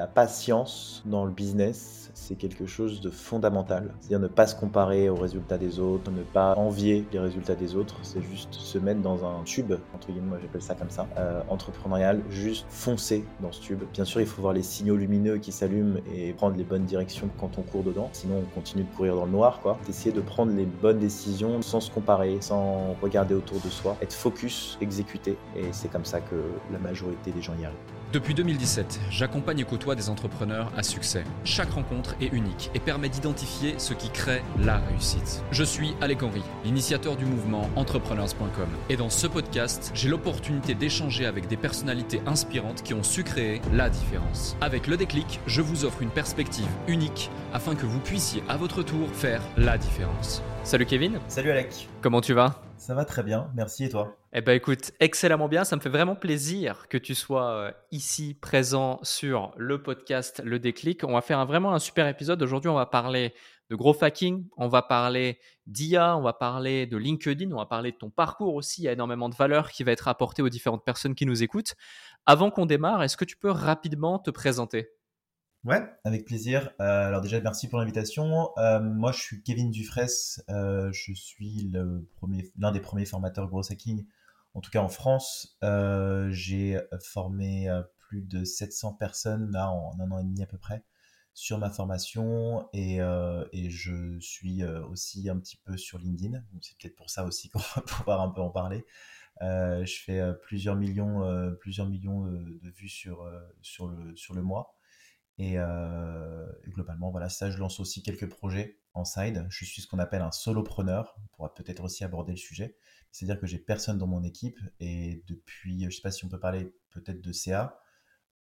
La patience dans le business, c'est quelque chose de fondamental. C'est-à-dire ne pas se comparer aux résultats des autres, ne pas envier les résultats des autres, c'est juste se mettre dans un tube, entre guillemets, moi j'appelle ça comme ça, entrepreneurial, juste foncer dans ce tube. Bien sûr, il faut voir les signaux lumineux qui s'allument et prendre les bonnes directions quand on court dedans, sinon on continue de courir dans le noir, quoi. D'essayer de prendre les bonnes décisions sans se comparer, sans regarder autour de soi, être focus, exécuter, et c'est comme ça que la majorité des gens y arrivent. Depuis 2017, j'accompagne et côtoie des entrepreneurs à succès. Chaque rencontre est unique et permet d'identifier ce qui crée la réussite. Je suis Alec Henry, l'initiateur du mouvement entrepreneurs.com. Et dans ce podcast, j'ai l'opportunité d'échanger avec des personnalités inspirantes qui ont su créer la différence. Avec Le Déclic, je vous offre une perspective unique afin que vous puissiez à votre tour faire la différence. Salut Kevin. Salut Alec. Comment tu vas ? Ça va très bien, merci, et toi ? Eh bien écoute, excellemment bien, ça me fait vraiment plaisir que tu sois ici présent sur le podcast Le Déclic. On va faire vraiment un super épisode. Aujourd'hui, on va parler de growth hacking, on va parler d'IA, on va parler de LinkedIn, on va parler de ton parcours aussi. Il y a énormément de valeur qui va être apportée aux différentes personnes qui nous écoutent. Avant qu'on démarre, est-ce que tu peux rapidement te présenter ? Ouais, avec plaisir. Alors déjà, merci pour l'invitation. Moi, je suis Kevin Dufraisse. Je suis l'un des premiers formateurs growth hacking, en tout cas en France. J'ai formé plus de 700 personnes là en un an et demi à peu près sur ma formation, et je suis aussi un petit peu sur LinkedIn. Donc, c'est peut-être pour ça aussi qu'on va pouvoir un peu en parler. Je fais plusieurs millions de vues sur le mois. Et globalement, voilà, ça, je lance aussi quelques projets en side. Je suis ce qu'on appelle un solopreneur. On pourra peut-être aussi aborder le sujet. C'est-à-dire que j'ai personne dans mon équipe. Et depuis, je ne sais pas si on peut parler peut-être de CA,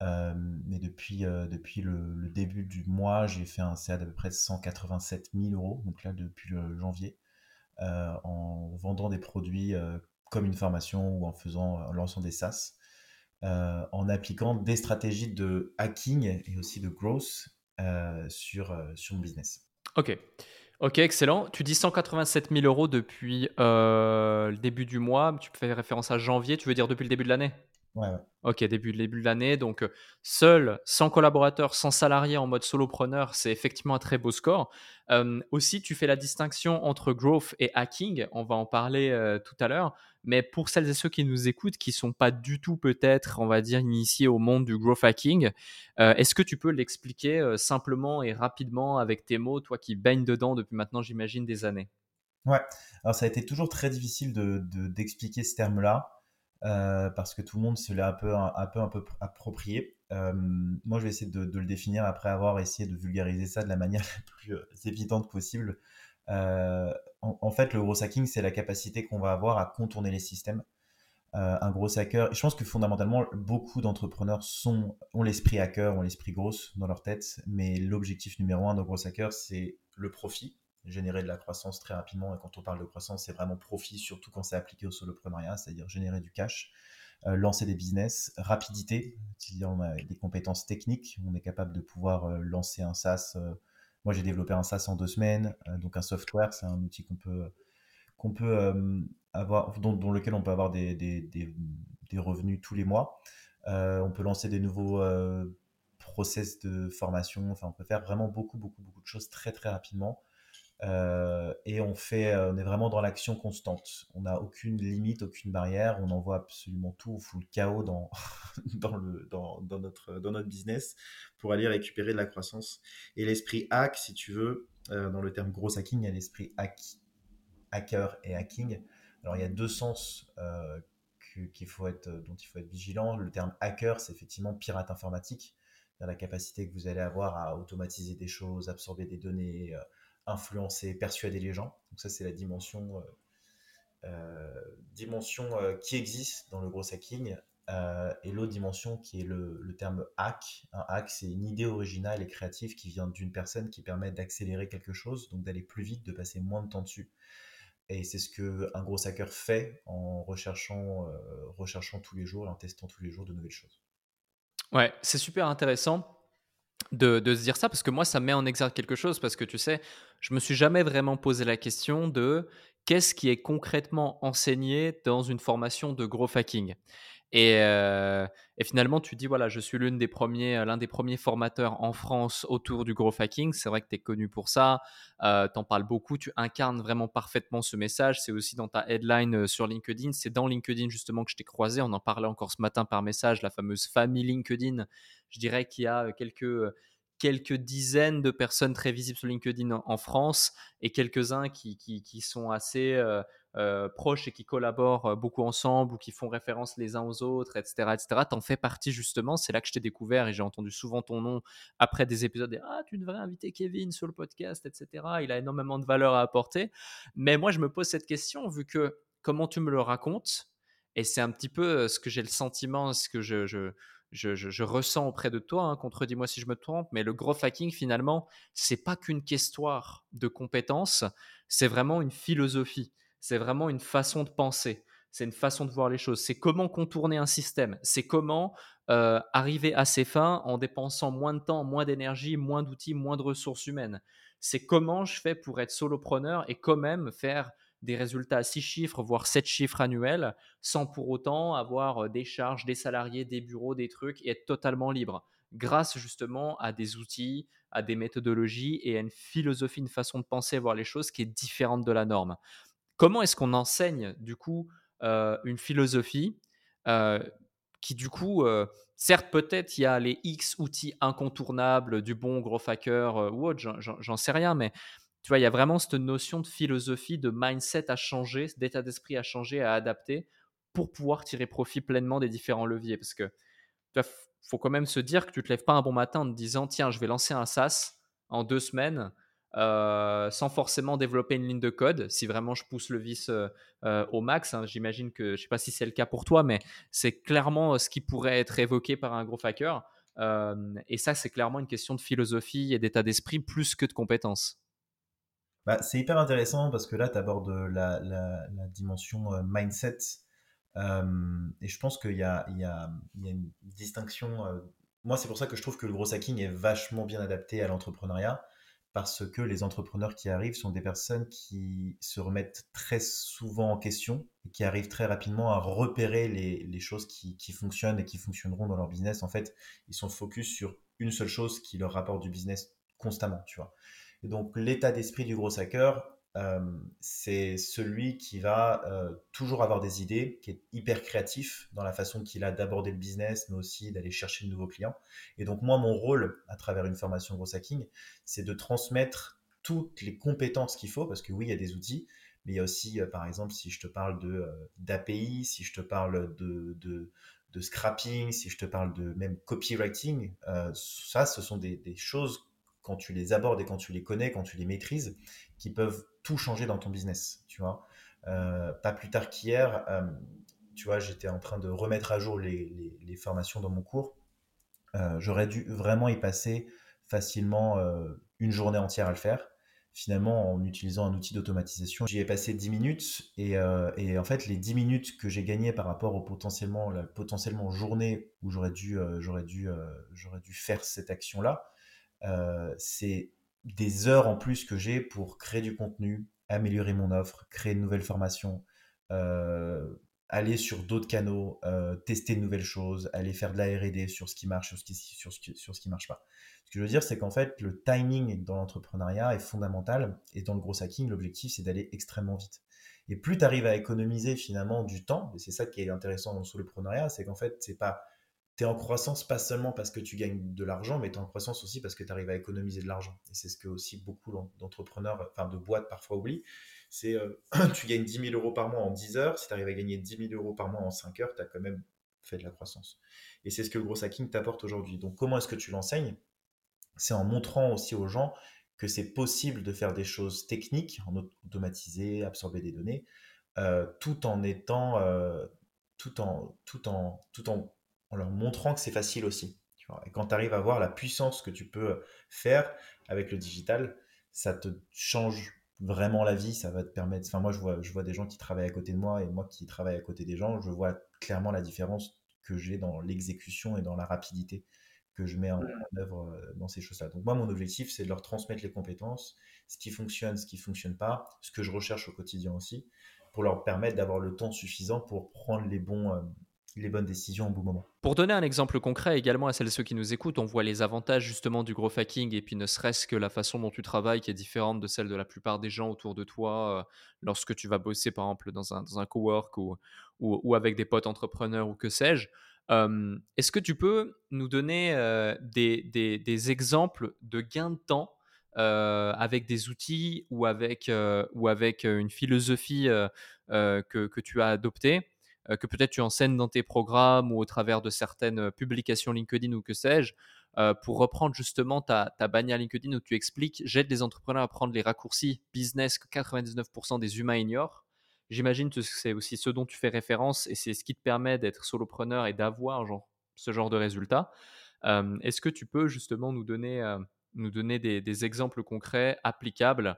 mais depuis le début du mois, j'ai fait un CA d'à peu près 187 000 €. Donc là, depuis le janvier, en vendant des produits comme une formation ou en lançant des SaaS. En appliquant des stratégies de hacking et aussi de growth sur mon business. Ok, excellent. Tu dis 187 000 € depuis le début du mois. Tu fais référence à janvier, tu veux dire depuis le début de l'année ? Ouais. Ok, début de l'année. Donc, seul, sans collaborateur, sans salarié, en mode solopreneur, c'est effectivement un très beau score. Aussi, tu fais la distinction entre growth et hacking. On va en parler tout à l'heure. Mais pour celles et ceux qui nous écoutent, qui ne sont pas du tout peut-être, on va dire, initiés au monde du growth hacking, est-ce que tu peux l'expliquer simplement et rapidement avec tes mots, toi qui baignes dedans depuis maintenant, j'imagine, des années ? Ouais, alors ça a été toujours très difficile d'expliquer ce terme-là parce que tout le monde se l'a un peu approprié. Moi, je vais essayer de le définir après avoir essayé de vulgariser ça de la manière la plus évidente possible. En fait, le growth hacking, c'est la capacité qu'on va avoir à contourner les systèmes. Un gros hacker, je pense que fondamentalement, beaucoup d'entrepreneurs ont l'esprit hacker, ont l'esprit growth dans leur tête, mais l'objectif numéro 1 d'un gros hacker, c'est le profit, générer de la croissance très rapidement. Et quand on parle de croissance, c'est vraiment profit, surtout quand c'est appliqué au soloprenariat, c'est-à-dire générer du cash, lancer des business, rapidité, c'est-à-dire on a des compétences techniques, on est capable de pouvoir lancer un SaaS. Moi, j'ai développé un SaaS en 2 semaines, donc un software, c'est un outil qu'on peut avoir, dans lequel on peut avoir des revenus tous les mois. On peut lancer des nouveaux process de formation. Enfin, on peut faire vraiment beaucoup de choses très très rapidement. Et on est vraiment dans l'action constante. On n'a aucune limite, aucune barrière. On envoie absolument tout, on fout le chaos dans notre business pour aller récupérer de la croissance. Et l'esprit hack, si tu veux, dans le terme gros hacking, il y a l'esprit hacker et hacking. Alors il y a 2 sens dont il faut être vigilant. Le terme hacker, c'est effectivement pirate informatique, c'est-à-dire la capacité que vous allez avoir à automatiser des choses, absorber des données, influencer, persuader les gens. Donc ça, c'est la dimension qui existe dans le growth hacking. Et l'autre dimension qui est le terme hack. Un hack, c'est une idée originale et créative qui vient d'une personne qui permet d'accélérer quelque chose, donc d'aller plus vite, de passer moins de temps dessus. Et c'est ce qu'un growth hacker fait en recherchant tous les jours, en testant tous les jours de nouvelles choses. Ouais, c'est super intéressant de se dire ça, parce que moi, ça met en exergue quelque chose, parce que tu sais, je me suis jamais vraiment posé la question de qu'est-ce qui est concrètement enseigné dans une formation de growth hacking. Et finalement, tu dis, voilà, je suis l'un des premiers formateurs en France autour du growth hacking. C'est vrai que tu es connu pour ça, tu en parles beaucoup, tu incarnes vraiment parfaitement ce message. C'est aussi dans ta headline sur LinkedIn. C'est dans LinkedIn justement que je t'ai croisé. On en parlait encore ce matin par message, la fameuse famille LinkedIn. Je dirais qu'il y a quelques dizaines de personnes très visibles sur LinkedIn en France et quelques-uns qui sont assez proches et qui collaborent beaucoup ensemble ou qui font référence les uns aux autres, etc., etc. T'en fais partie justement. C'est là que je t'ai découvert et j'ai entendu souvent ton nom après des épisodes et « Ah, tu devrais inviter Kevin sur le podcast, etc. Il a énormément de valeur à apporter. » Mais moi, je me pose cette question vu que comment tu me le racontes et c'est un petit peu ce que j'ai le sentiment, ce que je ressens auprès de toi, hein, contredis-moi si je me trompe, mais le growth hacking finalement, c'est pas qu'une histoire de compétences, c'est vraiment une philosophie, c'est vraiment une façon de penser, c'est une façon de voir les choses, c'est comment contourner un système, c'est comment arriver à ses fins en dépensant moins de temps, moins d'énergie, moins d'outils, moins de ressources humaines, c'est comment je fais pour être solopreneur et quand même faire des résultats à 6 chiffres, voire 7 chiffres annuels, sans pour autant avoir des charges, des salariés, des bureaux, des trucs, et être totalement libre, grâce justement à des outils, à des méthodologies et à une philosophie, une façon de penser, voir les choses qui est différente de la norme. Comment est-ce qu'on enseigne du coup une philosophie qui du coup, certes peut-être il y a les X outils incontournables du bon gros hacker ou autre, j'en sais rien, mais tu vois, il y a vraiment cette notion de philosophie, de mindset à changer, d'état d'esprit à changer, à adapter pour pouvoir tirer profit pleinement des différents leviers. Parce que il faut quand même se dire que tu ne te lèves pas un bon matin en te disant « Tiens, je vais lancer un SaaS en 2 semaines sans forcément développer une ligne de code. » Si vraiment je pousse le vice au max, hein, j'imagine que, je ne sais pas si c'est le cas pour toi, mais c'est clairement ce qui pourrait être évoqué par un gros hacker. Et ça, c'est clairement une question de philosophie et d'état d'esprit plus que de compétences. Bah, c'est hyper intéressant parce que là, tu abordes la dimension mindset. Et je pense qu'il y a une distinction. Moi, c'est pour ça que je trouve que le growth hacking est vachement bien adapté à l'entrepreneuriat parce que les entrepreneurs qui arrivent sont des personnes qui se remettent très souvent en question et qui arrivent très rapidement à repérer les choses qui fonctionnent et qui fonctionneront dans leur business. En fait, ils sont focus sur une seule chose qui leur rapporte du business constamment, tu vois. Et donc, l'état d'esprit du gros hacker, c'est celui qui va toujours avoir des idées, qui est hyper créatif dans la façon qu'il a d'aborder le business, mais aussi d'aller chercher de nouveaux clients. Et donc, moi, mon rôle à travers une formation gros hacking, c'est de transmettre toutes les compétences qu'il faut, parce que oui, il y a des outils, mais il y a aussi, par exemple, si je te parle d'API, si je te parle de scrapping, si je te parle de même copywriting, ça, ce sont des choses quand tu les abordes et quand tu les connais, quand tu les maîtrises, qui peuvent tout changer dans ton business, tu vois. Pas plus tard qu'hier, tu vois, j'étais en train de remettre à jour les formations dans mon cours. J'aurais dû vraiment y passer facilement une journée entière à le faire. Finalement, en utilisant un outil d'automatisation, j'y ai passé 10 minutes et en fait, les 10 minutes que j'ai gagnées par rapport au potentiellement journée où j'aurais dû faire cette action-là, c'est des heures en plus que j'ai pour créer du contenu, améliorer mon offre, créer de nouvelles formations, aller sur d'autres canaux, tester de nouvelles choses, aller faire de la R&D sur ce qui marche, sur ce qui marche pas. Ce que je veux dire, c'est qu'en fait, le timing dans l'entrepreneuriat est fondamental et dans le growth hacking, l'objectif, c'est d'aller extrêmement vite. Et plus tu arrives à économiser finalement du temps, et c'est ça qui est intéressant dans le soloprenariat, c'est qu'en fait, c'est pas... Tu es en croissance pas seulement parce que tu gagnes de l'argent, mais tu es en croissance aussi parce que tu arrives à économiser de l'argent. Et c'est ce que aussi beaucoup d'entrepreneurs, enfin de boîtes parfois oublient. C'est tu gagnes 10 000 euros par mois en 10 heures. Si tu arrives à gagner 10 000 euros par mois en 5 heures, tu as quand même fait de la croissance. Et c'est ce que le growth hacking t'apporte aujourd'hui. Donc comment est-ce que tu l'enseignes ? C'est en montrant aussi aux gens que c'est possible de faire des choses techniques, en automatiser, absorber des données, tout en leur montrant que c'est facile aussi. Tu vois. Et quand tu arrives à voir la puissance que tu peux faire avec le digital, ça te change vraiment la vie, ça va te permettre... Enfin, moi, je vois des gens qui travaillent à côté de moi et moi qui travaille à côté des gens, je vois clairement la différence que j'ai dans l'exécution et dans la rapidité que je mets en œuvre dans ces choses-là. Donc moi, mon objectif, c'est de leur transmettre les compétences, ce qui fonctionne pas, ce que je recherche au quotidien aussi, pour leur permettre d'avoir le temps suffisant pour prendre les bons... les bonnes décisions au bon moment. Pour donner un exemple concret également à celles et ceux qui nous écoutent, on voit les avantages justement du growth hacking et puis ne serait-ce que la façon dont tu travailles qui est différente de celle de la plupart des gens autour de toi lorsque tu vas bosser par exemple dans un cowork ou avec des potes entrepreneurs ou que sais-je. Est-ce que tu peux nous donner des exemples de gains de temps avec des outils ou avec une philosophie que tu as adoptée, que peut-être tu enseignes dans tes programmes ou au travers de certaines publications LinkedIn ou que sais-je, pour reprendre justement ta bannière LinkedIn où tu expliques « J'aide les entrepreneurs à prendre les raccourcis business que 99% des humains ignorent ». J'imagine que c'est aussi ce dont tu fais référence et c'est ce qui te permet d'être solopreneur et d'avoir ce genre de résultats. Est-ce que tu peux justement nous donner des exemples concrets applicables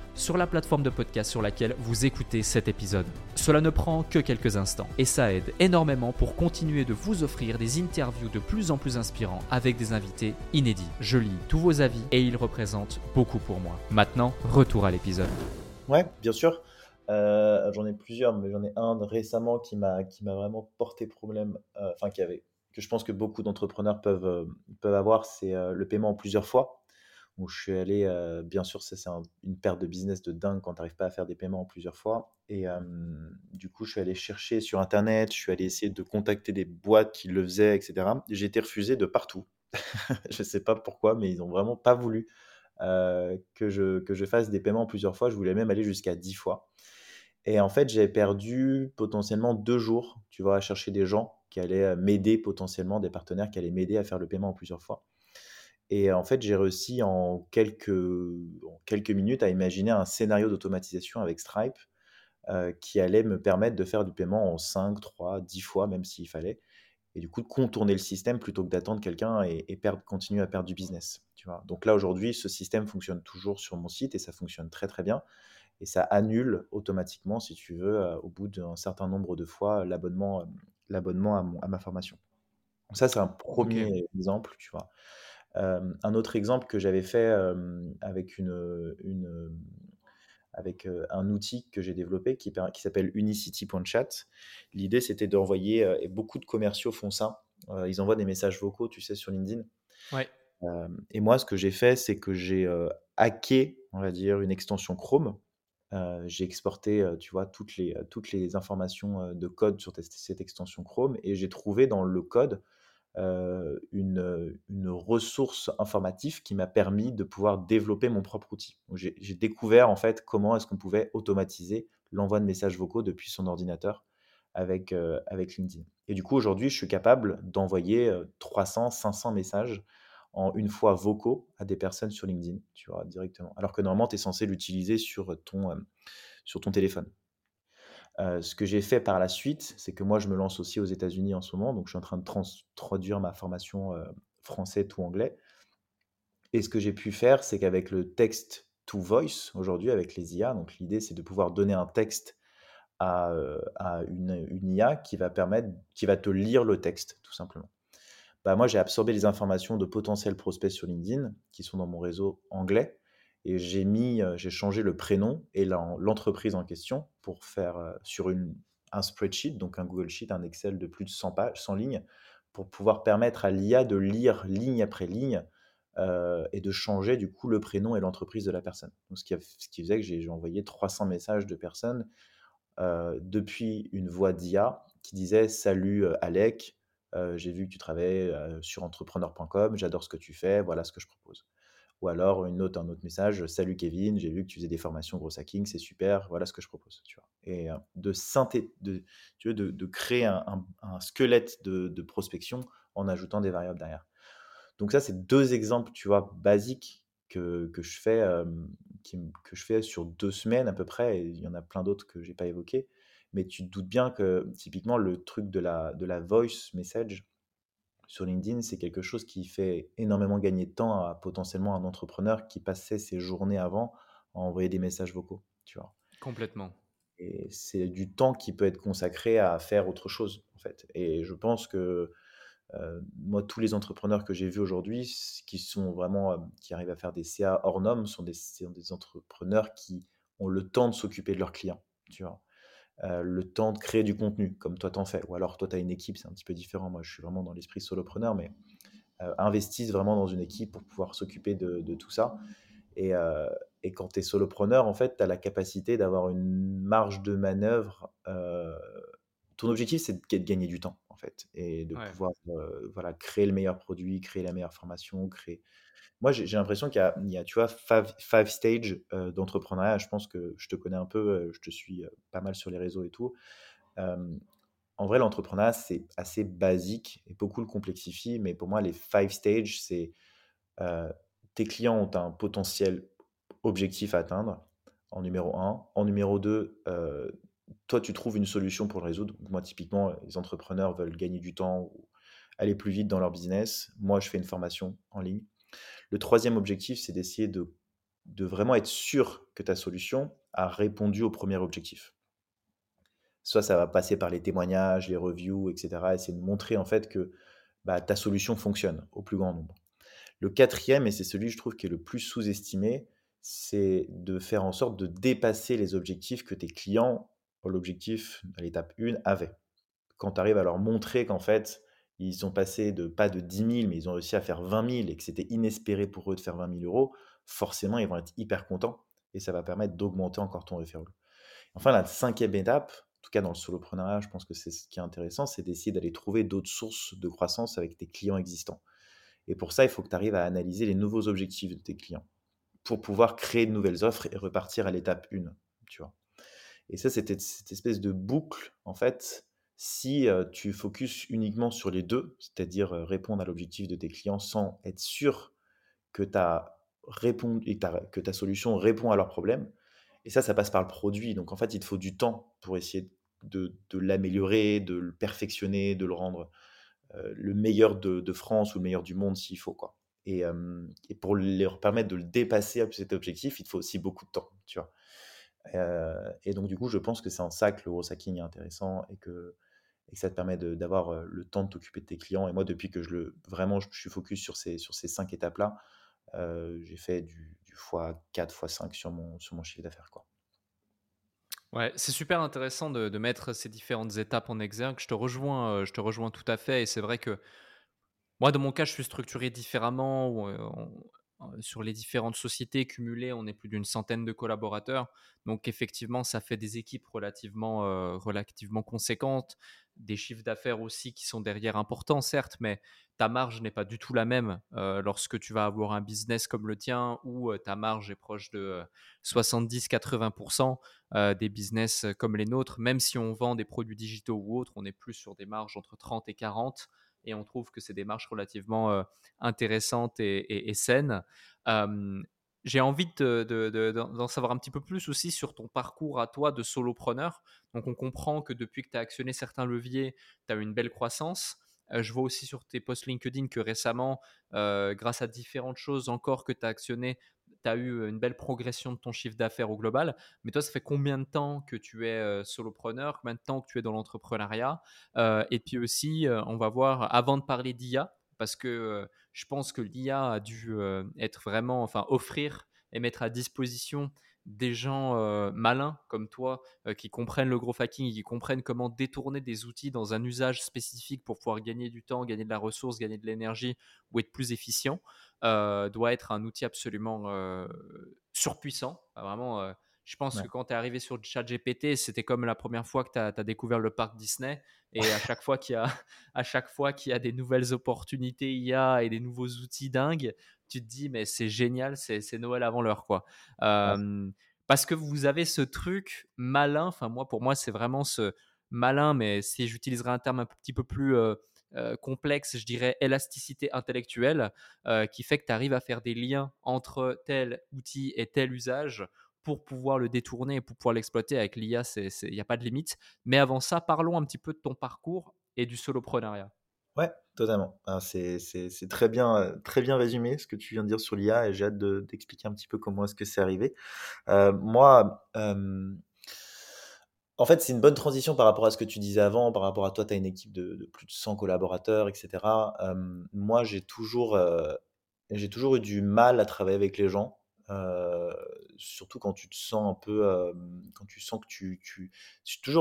sur la plateforme de podcast sur laquelle vous écoutez cet épisode. Cela ne prend que quelques instants et ça aide énormément pour continuer de vous offrir des interviews de plus en plus inspirants avec des invités inédits. Je lis tous vos avis et ils représentent beaucoup pour moi. Maintenant, retour à l'épisode. Ouais, bien sûr. J'en ai plusieurs, mais j'en ai un récemment qui m'a vraiment porté problème, que je pense que beaucoup d'entrepreneurs peuvent avoir, c'est le paiement en plusieurs fois. Où je suis allé, bien sûr, ça, c'est une perte de business de dingue quand tu n'arrives pas à faire des paiements en plusieurs fois. Et du coup, je suis allé chercher sur Internet, je suis allé essayer de contacter des boîtes qui le faisaient, etc. J'ai été refusé de partout. Je ne sais pas pourquoi, mais ils n'ont vraiment pas voulu que je fasse des paiements en plusieurs fois. Je voulais même aller jusqu'à 10 fois. Et en fait, j'avais perdu potentiellement 2 jours, tu vois, à chercher des gens qui allaient m'aider potentiellement, des partenaires qui allaient m'aider à faire le paiement en plusieurs fois. Et en fait, j'ai réussi en quelques minutes à imaginer un scénario d'automatisation avec Stripe qui allait me permettre de faire du paiement en 5, 3, 10 fois, même s'il fallait. Et du coup, de contourner le système plutôt que d'attendre quelqu'un et continuer à perdre du business. Tu vois. Donc là, aujourd'hui, ce système fonctionne toujours sur mon site et ça fonctionne très, très bien. Et ça annule automatiquement, si tu veux, au bout d'un certain nombre de fois, l'abonnement à ma formation. Donc ça, c'est un premier exemple, tu vois. Un autre exemple que j'avais fait avec un outil que j'ai développé qui s'appelle Unicity.chat. L'idée, c'était d'envoyer, et beaucoup de commerciaux font ça, ils envoient des messages vocaux, tu sais, sur LinkedIn. Ouais. Et moi, ce que j'ai fait, c'est que j'ai hacké, on va dire, une extension Chrome. J'ai exporté, tu vois, toutes les informations de code sur cette extension Chrome et j'ai trouvé dans le code une ressource informative qui m'a permis de pouvoir développer mon propre outil. Donc j'ai découvert en fait comment est-ce qu'on pouvait automatiser l'envoi de messages vocaux depuis son ordinateur avec LinkedIn. Et du coup, aujourd'hui, je suis capable d'envoyer 300, 500 messages en une fois vocaux à des personnes sur LinkedIn, tu vois, directement. Alors que normalement, tu es censé l'utiliser sur ton téléphone. Ce que j'ai fait par la suite, c'est que moi, je me lance aussi aux États-Unis en ce moment. Donc, je suis en train de traduire ma formation français tout anglais. Et ce que j'ai pu faire, c'est qu'avec le text to voice, aujourd'hui, avec les IA, donc l'idée, c'est de pouvoir donner un texte à une IA qui va te lire le texte, tout simplement. Bah, moi, j'ai absorbé les informations de potentiels prospects sur LinkedIn qui sont dans mon réseau anglais. Et j'ai changé le prénom et l'entreprise en question pour faire sur un spreadsheet, donc un Google Sheet, un Excel de plus de 100 pages, 100 lignes, pour pouvoir permettre à l'IA de lire ligne après ligne et de changer du coup le prénom et l'entreprise de la personne. Donc, ce qui faisait que j'ai envoyé 300 messages de personnes depuis une voix d'IA qui disait « Salut Alec, j'ai vu que tu travailles sur entrepreneurs.com, j'adore ce que tu fais, voilà ce que je propose ». Ou alors un autre message, « Salut Kevin, j'ai vu que tu faisais des formations growth hacking, c'est super, voilà ce que je propose. » Tu vois. Et de créer un squelette de prospection en ajoutant des variables derrière. Donc ça, c'est 2 exemples, tu vois, basiques que je fais sur 2 semaines à peu près, et il y en a plein d'autres que je n'ai pas évoqués. Mais tu te doutes bien que typiquement, le truc de la voice message, sur LinkedIn, c'est quelque chose qui fait énormément gagner de temps à potentiellement un entrepreneur qui passait ses journées avant à envoyer des messages vocaux. tu vois. Complètement. Et c'est du temps qui peut être consacré à faire autre chose, en fait. Et je pense que moi, tous les entrepreneurs que j'ai vus aujourd'hui, qui sont vraiment, qui arrivent à faire des CA hors normes, sont des entrepreneurs qui ont le temps de s'occuper de leurs clients, tu vois. Le temps de créer du contenu, comme toi t'en fais. Ou alors, toi, t'as une équipe, c'est un petit peu différent. Moi, je suis vraiment dans l'esprit solopreneur, mais investissent vraiment dans une équipe pour pouvoir s'occuper de tout ça. Et quand t'es solopreneur, en fait, t'as la capacité d'avoir une marge de manœuvre. Ton objectif, c'est de gagner du temps, en fait, et de pouvoir créer le meilleur produit, créer la meilleure formation, créer... Moi, j'ai l'impression qu'il y a tu vois, five stages d'entrepreneuriat. Je pense que je te connais un peu, je te suis pas mal sur les réseaux et tout. En vrai, l'entrepreneuriat, c'est assez basique et beaucoup le complexifie, mais pour moi, les five stages, c'est tes clients ont un potentiel objectif à atteindre, en numéro 1. En numéro 2, toi, tu trouves une solution pour le résoudre. Donc, moi, typiquement, les entrepreneurs veulent gagner du temps ou aller plus vite dans leur business. Moi, je fais une formation en ligne. Le troisième objectif, c'est d'essayer de vraiment être sûr que ta solution a répondu au premier objectif. Soit ça va passer par les témoignages, les reviews, etc. Essayer de montrer en fait que ta solution fonctionne au plus grand nombre. Le quatrième, et c'est celui que je trouve qui est le plus sous-estimé, c'est de faire en sorte de dépasser les objectifs que tes clients, l'objectif à l'étape 1, avaient. Quand tu arrives à leur montrer qu'en fait, ils sont passés de pas de 10 000, mais ils ont réussi à faire 20 000 et que c'était inespéré pour eux de faire 20 000 euros, forcément, ils vont être hyper contents et ça va permettre d'augmenter encore ton referral. Enfin, la cinquième étape, en tout cas dans le soloprenariat, je pense que c'est ce qui est intéressant, c'est d'essayer d'aller trouver d'autres sources de croissance avec tes clients existants. Et pour ça, il faut que tu arrives à analyser les nouveaux objectifs de tes clients pour pouvoir créer de nouvelles offres et repartir à l'étape 1, tu vois. Et ça, c'était cette espèce de boucle, en fait. Si tu focuses uniquement sur les deux, c'est-à-dire répondre à l'objectif de tes clients sans être sûr que ta solution répond à leurs problèmes, et ça passe par le produit. Donc en fait, il te faut du temps pour essayer de l'améliorer, de le perfectionner, de le rendre le meilleur de France ou le meilleur du monde s'il faut, quoi. Et pour leur permettre de le dépasser, cet objectif, il te faut aussi beaucoup de temps, tu vois. Et donc du coup, je pense que c'est en ça que le gros hacking est intéressant et que ça te permet d'avoir le temps de t'occuper de tes clients. Et moi, depuis que je suis focus sur ces cinq étapes-là, j'ai fait du x4, x5 sur mon chiffre d'affaires, quoi. Ouais, c'est super intéressant de mettre ces différentes étapes en exergue. Je te rejoins tout à fait. Et c'est vrai que moi, dans mon cas, je suis structuré différemment. Sur les différentes sociétés cumulées, on est plus d'une centaine de collaborateurs. Donc, effectivement, ça fait des équipes relativement conséquentes, des chiffres d'affaires aussi qui sont derrière importants, certes, mais ta marge n'est pas du tout la même lorsque tu vas avoir un business comme le tien où ta marge est proche de 70-80% des business comme les nôtres. Même si on vend des produits digitaux ou autres, on est plus sur des marges entre 30 et 40%. Et on trouve que c'est des marges relativement intéressantes et saines. J'ai envie d'en savoir un petit peu plus aussi sur ton parcours à toi de solopreneur. Donc, on comprend que depuis que tu as actionné certains leviers, tu as eu une belle croissance. Je vois aussi sur tes posts LinkedIn que récemment, grâce à différentes choses encore que tu as actionnées, tu as eu une belle progression de ton chiffre d'affaires au global. Mais toi, ça fait combien de temps que tu es solopreneur, combien de temps que tu es dans l'entrepreneuriat? Et puis aussi, on va voir, avant de parler d'IA, parce que je pense que l'IA a dû offrir et mettre à disposition des gens malins comme toi qui comprennent le growth hacking et qui comprennent comment détourner des outils dans un usage spécifique pour pouvoir gagner du temps, gagner de la ressource, gagner de l'énergie ou être plus efficient, doit être un outil absolument surpuissant. Enfin, vraiment, je pense que quand tu es arrivé sur ChatGPT, c'était comme la première fois que tu as découvert le parc Disney. Et à chaque fois qu'il y a des nouvelles opportunités IA et des nouveaux outils dingues, tu te dis, mais c'est génial, c'est Noël avant l'heure, quoi. Parce que vous avez ce truc malin, enfin, pour moi, c'est vraiment ce malin, mais si j'utiliserais un terme un petit peu plus complexe, je dirais élasticité intellectuelle, qui fait que tu arrives à faire des liens entre tel outil et tel usage pour pouvoir le détourner et pour pouvoir l'exploiter. Avec l'IA, il n'y a pas de limite. Mais avant ça, parlons un petit peu de ton parcours et du soloprenariat. Ouais, totalement. Alors, c'est très bien résumé ce que tu viens de dire sur l'IA et j'ai hâte d'expliquer un petit peu comment est-ce que c'est arrivé. Moi, en fait, c'est une bonne transition par rapport à ce que tu disais avant, par rapport à toi, tu as une équipe de plus de 100 collaborateurs, etc. Moi, j'ai toujours eu du mal à travailler avec les gens. Surtout quand tu te sens un peu quand tu sens que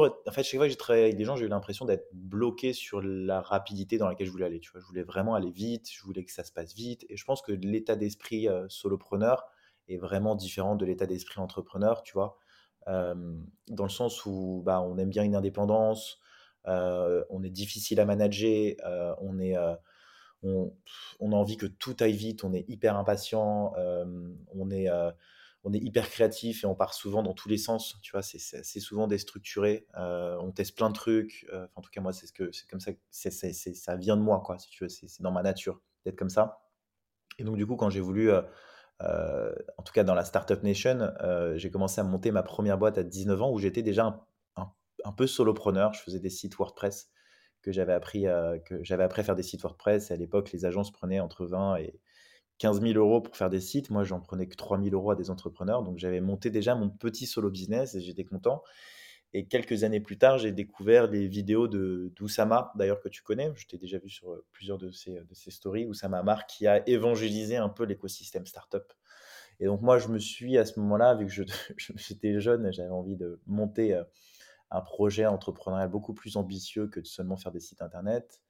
en fait, chaque fois que j'ai travaillé avec des gens, j'ai eu l'impression d'être bloqué sur la rapidité dans laquelle je voulais aller, tu vois. Je voulais vraiment aller vite, je voulais que ça se passe vite, et je pense que l'état d'esprit solopreneur est vraiment différent de l'état d'esprit entrepreneur, tu vois, dans le sens où bah, on aime bien une indépendance, on est difficile à manager, on a envie que tout aille vite, on est hyper impatient, on est hyper créatif et on part souvent dans tous les sens, tu vois, c'est souvent déstructuré, on teste plein de trucs, en tout cas moi c'est comme ça, ça vient de moi, quoi, si tu veux, c'est dans ma nature d'être comme ça. Et donc du coup quand j'ai voulu, en tout cas dans la Startup Nation, j'ai commencé à monter ma première boîte à 19 ans où j'étais déjà un peu solopreneur, je faisais des sites WordPress, que j'avais appris à faire des sites WordPress. Et à l'époque, les agences prenaient entre 20 et 15 000 euros pour faire des sites. Moi, j'en prenais que 3 000 euros à des entrepreneurs. Donc, j'avais monté déjà mon petit solo business et j'étais content. Et quelques années plus tard, j'ai découvert des vidéos d'Oussama, d'ailleurs que tu connais. Je t'ai déjà vu sur plusieurs de ses stories. Oussama Amar, qui a évangélisé un peu l'écosystème startup. Et donc, moi, je me suis, à ce moment-là, vu que j'étais jeune, j'avais envie de monter un projet entrepreneurial beaucoup plus ambitieux que de seulement faire des sites internet.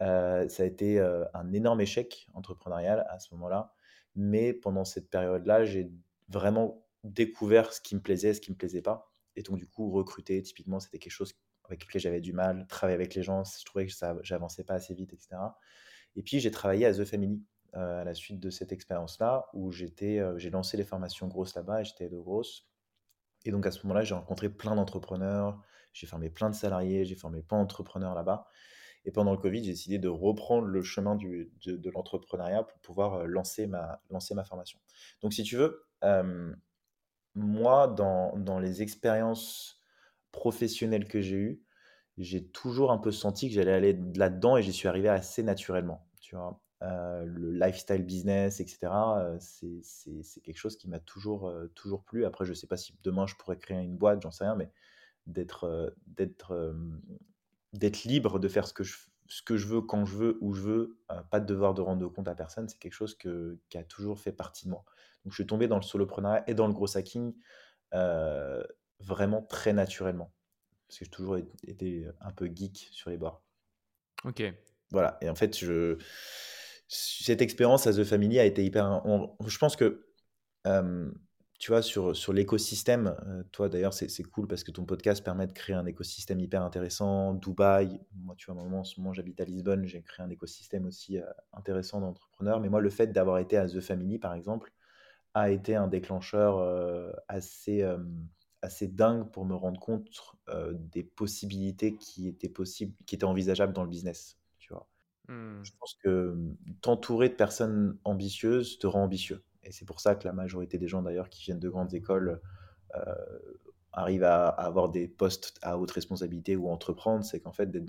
Ça a été un énorme échec entrepreneurial à ce moment-là. Mais pendant cette période-là, j'ai vraiment découvert ce qui me plaisait, ce qui me plaisait pas. Et donc, du coup, recruter, typiquement, c'était quelque chose avec lequel j'avais du mal. Travailler avec les gens, je trouvais que j'avançais pas assez vite, etc. Et puis, j'ai travaillé à The Family à la suite de cette expérience-là, où j'ai lancé les formations grosses là-bas et j'étais aide aux grosses. Et donc, à ce moment-là, j'ai rencontré plein d'entrepreneurs, j'ai formé plein de salariés, j'ai formé plein d'entrepreneurs là-bas. Et pendant le Covid, j'ai décidé de reprendre le chemin de l'entrepreneuriat pour pouvoir lancer ma formation. Donc, si tu veux, moi, dans les expériences professionnelles que j'ai eues, j'ai toujours un peu senti que j'allais aller là-dedans et j'y suis arrivé assez naturellement, tu vois. Le lifestyle business, etc. C'est quelque chose qui m'a toujours plu. Après, je ne sais pas si demain je pourrais créer une boîte, j'en sais rien, mais d'être libre de faire ce que je veux, quand je veux, où je veux, pas de devoir de rendre compte à personne, c'est quelque chose qui a toujours fait partie de moi. Donc, je suis tombé dans le solopreneur et dans le gros hacking vraiment très naturellement, parce que j'ai toujours été un peu geek sur les bords. Ok. Voilà, et en fait, cette expérience à The Family a été hyper... Je pense que, tu vois, sur l'écosystème, toi d'ailleurs, c'est cool parce que ton podcast permet de créer un écosystème hyper intéressant. Dubaï, moi, tu vois, en ce moment, j'habite à Lisbonne, j'ai créé un écosystème aussi intéressant d'entrepreneurs. Mais moi, le fait d'avoir été à The Family, par exemple, a été un déclencheur assez dingue pour me rendre compte des possibilités qui étaient envisageables dans le business. Je pense que t'entourer de personnes ambitieuses te rend ambitieux. Et c'est pour ça que la majorité des gens, d'ailleurs, qui viennent de grandes écoles arrivent à avoir des postes à haute responsabilité ou à entreprendre. C'est qu'en fait, d'être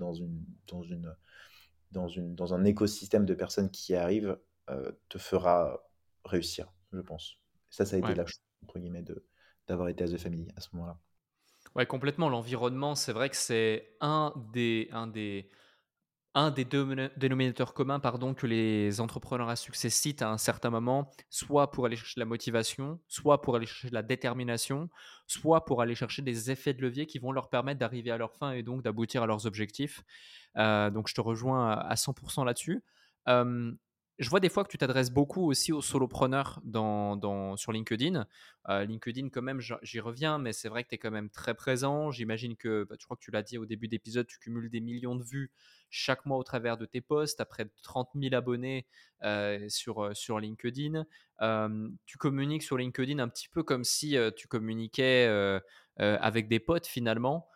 dans un écosystème de personnes qui arrivent te fera réussir, je pense. Ça a été la chance, entre guillemets, d'avoir été à The Family à ce moment-là. Ouais, complètement. L'environnement, c'est vrai que c'est un des dénominateurs communs, que les entrepreneurs à succès citent à un certain moment, soit pour aller chercher la motivation, soit pour aller chercher la détermination, soit pour aller chercher des effets de levier qui vont leur permettre d'arriver à leur fin et donc d'aboutir à leurs objectifs. Donc, je te rejoins à 100% là-dessus. Je vois des fois que tu t'adresses beaucoup aussi aux solopreneurs sur LinkedIn. LinkedIn, quand même, j'y reviens, mais c'est vrai que tu es quand même très présent. J'imagine que, je crois que tu l'as dit au début d'épisode, tu cumules des millions de vues chaque mois au travers de tes posts, après 30 000 abonnés sur LinkedIn. Tu communiques sur LinkedIn un petit peu comme si tu communiquais avec des potes finalement.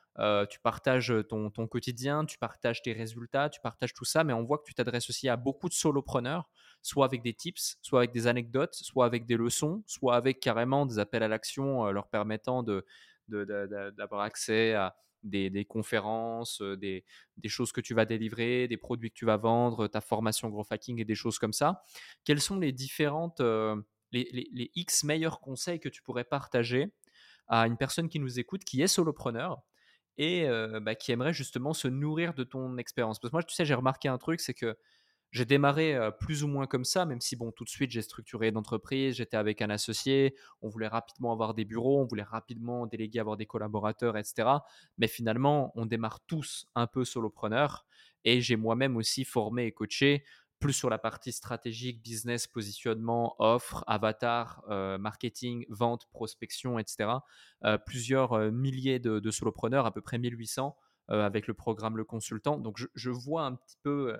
Tu partages ton quotidien, tu partages tes résultats, tu partages tout ça, mais on voit que tu t'adresses aussi à beaucoup de solopreneurs, soit avec des tips, soit avec des anecdotes, soit avec des leçons, soit avec carrément des appels à l'action leur permettant d'avoir accès à des conférences, des choses que tu vas délivrer, des produits que tu vas vendre, ta formation growth hacking et des choses comme ça. Quels sont les différentes, les X meilleurs conseils que tu pourrais partager à une personne qui nous écoute, qui est solopreneur et qui aimerait justement se nourrir de ton expérience? Parce que moi, tu sais, j'ai remarqué un truc, c'est que j'ai démarré plus ou moins comme ça, même si bon, tout de suite, j'ai structuré une entreprise, j'étais avec un associé, on voulait rapidement avoir des bureaux, on voulait rapidement déléguer, avoir des collaborateurs, etc. Mais finalement, on démarre tous un peu solopreneurs et j'ai moi-même aussi formé et coaché plus sur la partie stratégique, business, positionnement, offre, avatar, marketing, vente, prospection, etc. Plusieurs milliers de solopreneurs, à peu près 1800 avec le programme Le Consultant. Donc, je vois un petit peu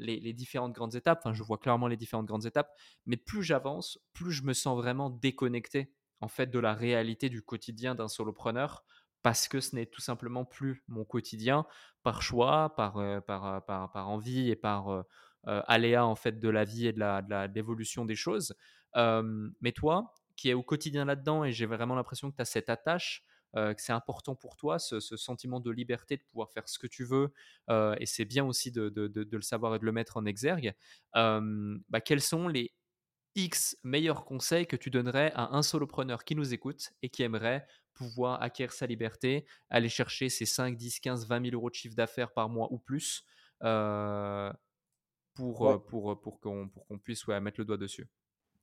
les différentes grandes étapes. Enfin, je vois clairement les différentes grandes étapes. Mais plus j'avance, plus je me sens vraiment déconnecté en fait, de la réalité du quotidien d'un solopreneur, parce que ce n'est tout simplement plus mon quotidien par choix, par envie et par... aléa en fait de la vie et de l'évolution des choses, mais toi qui es au quotidien là-dedans, et j'ai vraiment l'impression que tu as cette attache, que c'est important pour toi ce sentiment de liberté de pouvoir faire ce que tu veux, et c'est bien aussi de le savoir et de le mettre en exergue. Quels sont les X meilleurs conseils que tu donnerais à un solopreneur qui nous écoute et qui aimerait pouvoir acquérir sa liberté, aller chercher ses 5, 10, 15, 20 000 euros de chiffre d'affaires par mois ou plus, pour qu'on puisse mettre le doigt dessus.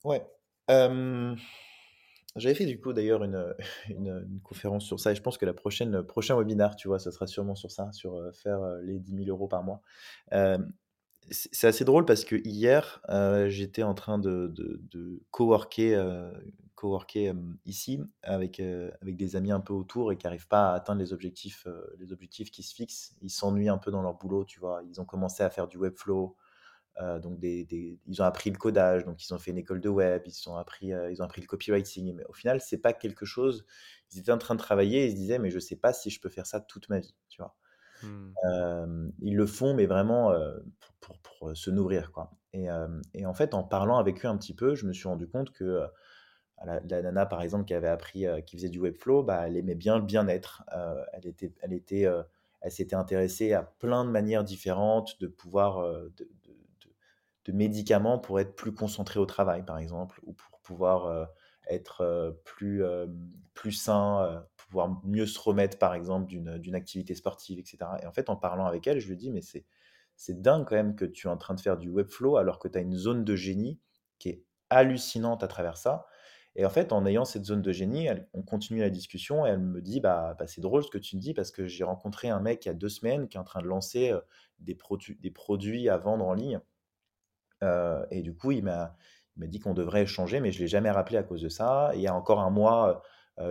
Ouais. J'avais fait du coup d'ailleurs une conférence sur ça, et je pense que le prochain webinaire, tu vois, ce sera sûrement sur ça, sur faire les 10 000 euros par mois. C'est assez drôle parce que hier, j'étais en train de coworker ici avec des amis un peu autour et qui n'arrivent pas à atteindre les objectifs qui se fixent. Ils s'ennuient un peu dans leur boulot, tu vois. Ils ont commencé à faire du webflow. Donc ils ont appris le codage, donc ils ont fait une école de web, ils ont appris le copywriting, mais au final c'est pas quelque chose. Ils étaient en train de travailler et ils se disaient mais je sais pas si je peux faire ça toute ma vie, tu vois. Ils le font mais vraiment pour se nourrir, quoi. Et en fait, en parlant avec eux un petit peu, je me suis rendu compte que la nana par exemple qui avait appris, qui faisait du webflow, elle aimait bien le bien-être, elle s'était intéressée à plein de manières différentes de pouvoir de médicaments pour être plus concentré au travail, par exemple, ou pour pouvoir être plus sain, pour pouvoir mieux se remettre, par exemple, d'une activité sportive, etc. Et en fait, en parlant avec elle, je lui dis, mais c'est dingue quand même que tu es en train de faire du webflow alors que tu as une zone de génie qui est hallucinante à travers ça. Et en fait, en ayant cette zone de génie, on continue la discussion et elle me dit, c'est drôle ce que tu me dis parce que j'ai rencontré un mec il y a 2 semaines qui est en train de lancer des produits à vendre en ligne. Et du coup, il m'a dit qu'on devrait échanger, mais je ne l'ai jamais rappelé à cause de ça. Et il y a encore un mois,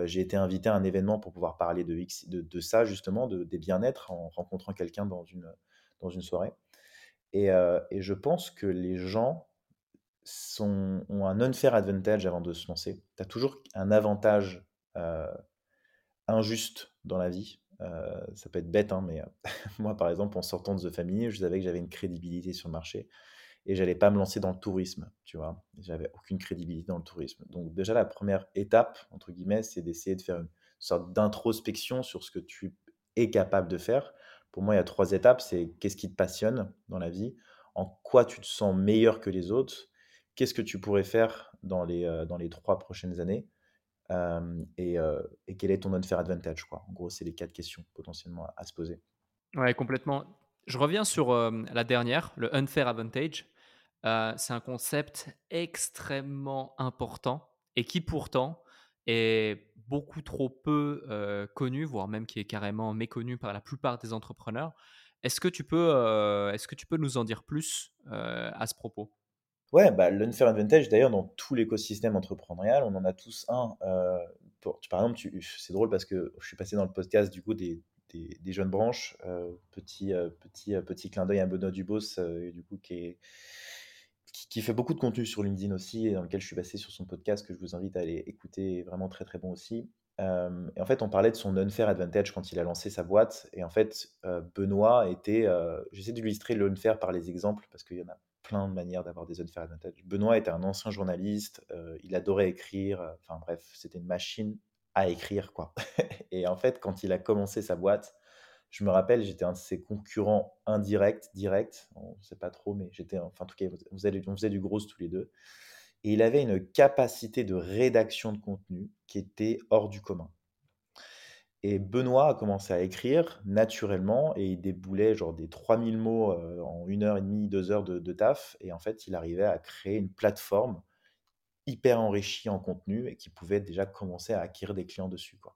j'ai été invité à un événement pour pouvoir parler de ça, justement, des bien-être, en rencontrant quelqu'un dans une soirée. Et je pense que les gens ont un unfair advantage avant de se lancer. Tu as toujours un avantage injuste dans la vie. Ça peut être bête, hein, mais moi, par exemple, en sortant de The Family, je savais que j'avais une crédibilité sur le marché. Et j'allais pas me lancer dans le tourisme, tu vois. J'avais aucune crédibilité dans le tourisme. Donc déjà, la première étape, entre guillemets, c'est d'essayer de faire une sorte d'introspection sur ce que tu es capable de faire. Pour moi, il y a 3 étapes. C'est qu'est-ce qui te passionne dans la vie, en quoi tu te sens meilleur que les autres, qu'est-ce que tu pourrais faire dans les 3 prochaines années, et quel est ton unfair advantage, quoi. En gros, c'est les 4 questions potentiellement à se poser. Ouais, complètement. Je reviens sur la dernière, le unfair advantage. C'est un concept extrêmement important et qui pourtant est beaucoup trop peu connu, voire même qui est carrément méconnu par la plupart des entrepreneurs. Est-ce que tu peux nous en dire plus à ce propos ? Ouais, l'unfair advantage, d'ailleurs, dans tout l'écosystème entrepreneurial, on en a tous un. Par exemple, c'est drôle parce que je suis passé dans le podcast du coup des jeunes branches, petit clin d'œil à Benoît Dubos, du coup, qui fait beaucoup de contenu sur LinkedIn aussi, et dans lequel je suis passé sur son podcast, que je vous invite à aller écouter, vraiment très très bon aussi. Et en fait, on parlait de son unfair advantage quand il a lancé sa boîte, et en fait, Benoît était, j'essaie d'illustrer l'unfair par les exemples, parce qu'il y en a plein de manières d'avoir des unfair advantages. Benoît était un ancien journaliste, il adorait écrire, enfin bref, c'était une machine à écrire, quoi. Et en fait, quand il a commencé sa boîte, Je me rappelle, j'étais un de ses concurrents indirects, directs, on ne sait pas trop, mais j'étais, enfin, en tout cas, on faisait du gros tous les deux. Et il avait une capacité de rédaction de contenu qui était hors du commun. Et Benoît a commencé à écrire naturellement et il déboulait genre des 3000 mots en 1h30, 2h de taf. Et en fait, il arrivait à créer une plateforme hyper enrichie en contenu et qui pouvait déjà commencer à acquérir des clients dessus, quoi.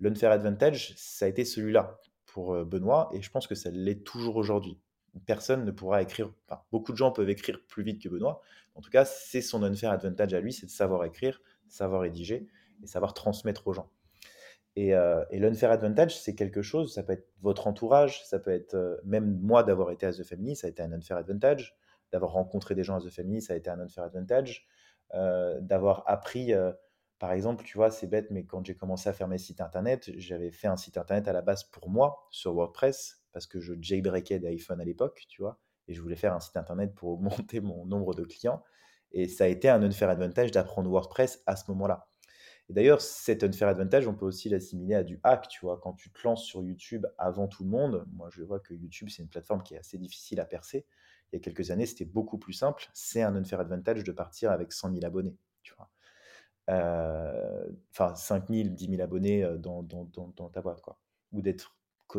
L'unfair advantage, ça a été celui-là pour Benoît et je pense que ça l'est toujours aujourd'hui. Personne ne pourra écrire, enfin, beaucoup de gens peuvent écrire plus vite que Benoît. En tout cas, c'est son unfair advantage à lui, c'est de savoir écrire, savoir rédiger et savoir transmettre aux gens. Et l'unfair advantage, c'est quelque chose, ça peut être votre entourage, ça peut être même moi d'avoir été à The Family, ça a été un unfair advantage, d'avoir rencontré des gens à The Family, ça a été un unfair advantage, d'avoir appris, par exemple, tu vois, c'est bête, mais quand j'ai commencé à faire mes sites internet, j'avais fait un site internet à la base pour moi sur WordPress, parce que je jailbreakais d'iPhone à l'époque, tu vois, et je voulais faire un site internet pour augmenter mon nombre de clients, et ça a été un unfair advantage d'apprendre WordPress à ce moment-là. Et d'ailleurs, cet unfair advantage, on peut aussi l'assimiler à du hack, tu vois. Quand tu te lances sur YouTube avant tout le monde, moi, je vois que YouTube, c'est une plateforme qui est assez difficile à percer. Il y a quelques années, c'était beaucoup plus simple. C'est un unfair advantage de partir avec 100 000 abonnés, tu vois. Enfin, 5 000, 10 000 abonnés dans ta boîte, quoi. Ou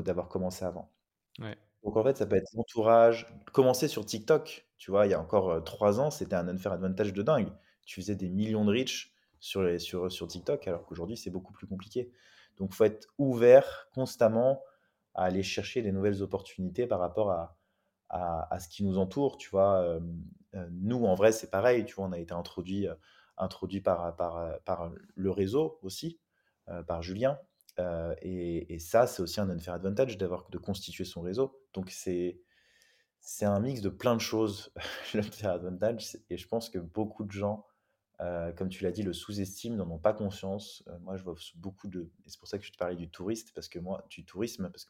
d'avoir commencé avant. Ouais. Donc, en fait, ça peut être l'entourage. Commencer sur TikTok, tu vois, il y a encore 3 ans, c'était un unfair advantage de dingue. Tu faisais des millions de reach sur TikTok, alors qu'aujourd'hui, c'est beaucoup plus compliqué. Donc, il faut être ouvert constamment à aller chercher des nouvelles opportunités par rapport à ce qui nous entoure, tu vois. Nous, en vrai, c'est pareil, tu vois, on a été introduit par le réseau aussi, par Julien. Et ça, c'est aussi un unfair advantage de constituer son réseau. Donc, c'est un mix de plein de choses, l'unfair advantage. Et je pense que beaucoup de gens comme tu l'as dit, le sous-estime, n'en ont pas conscience. Moi, je vois beaucoup de... Et c'est pour ça que je te parlais du tourisme, parce que moi,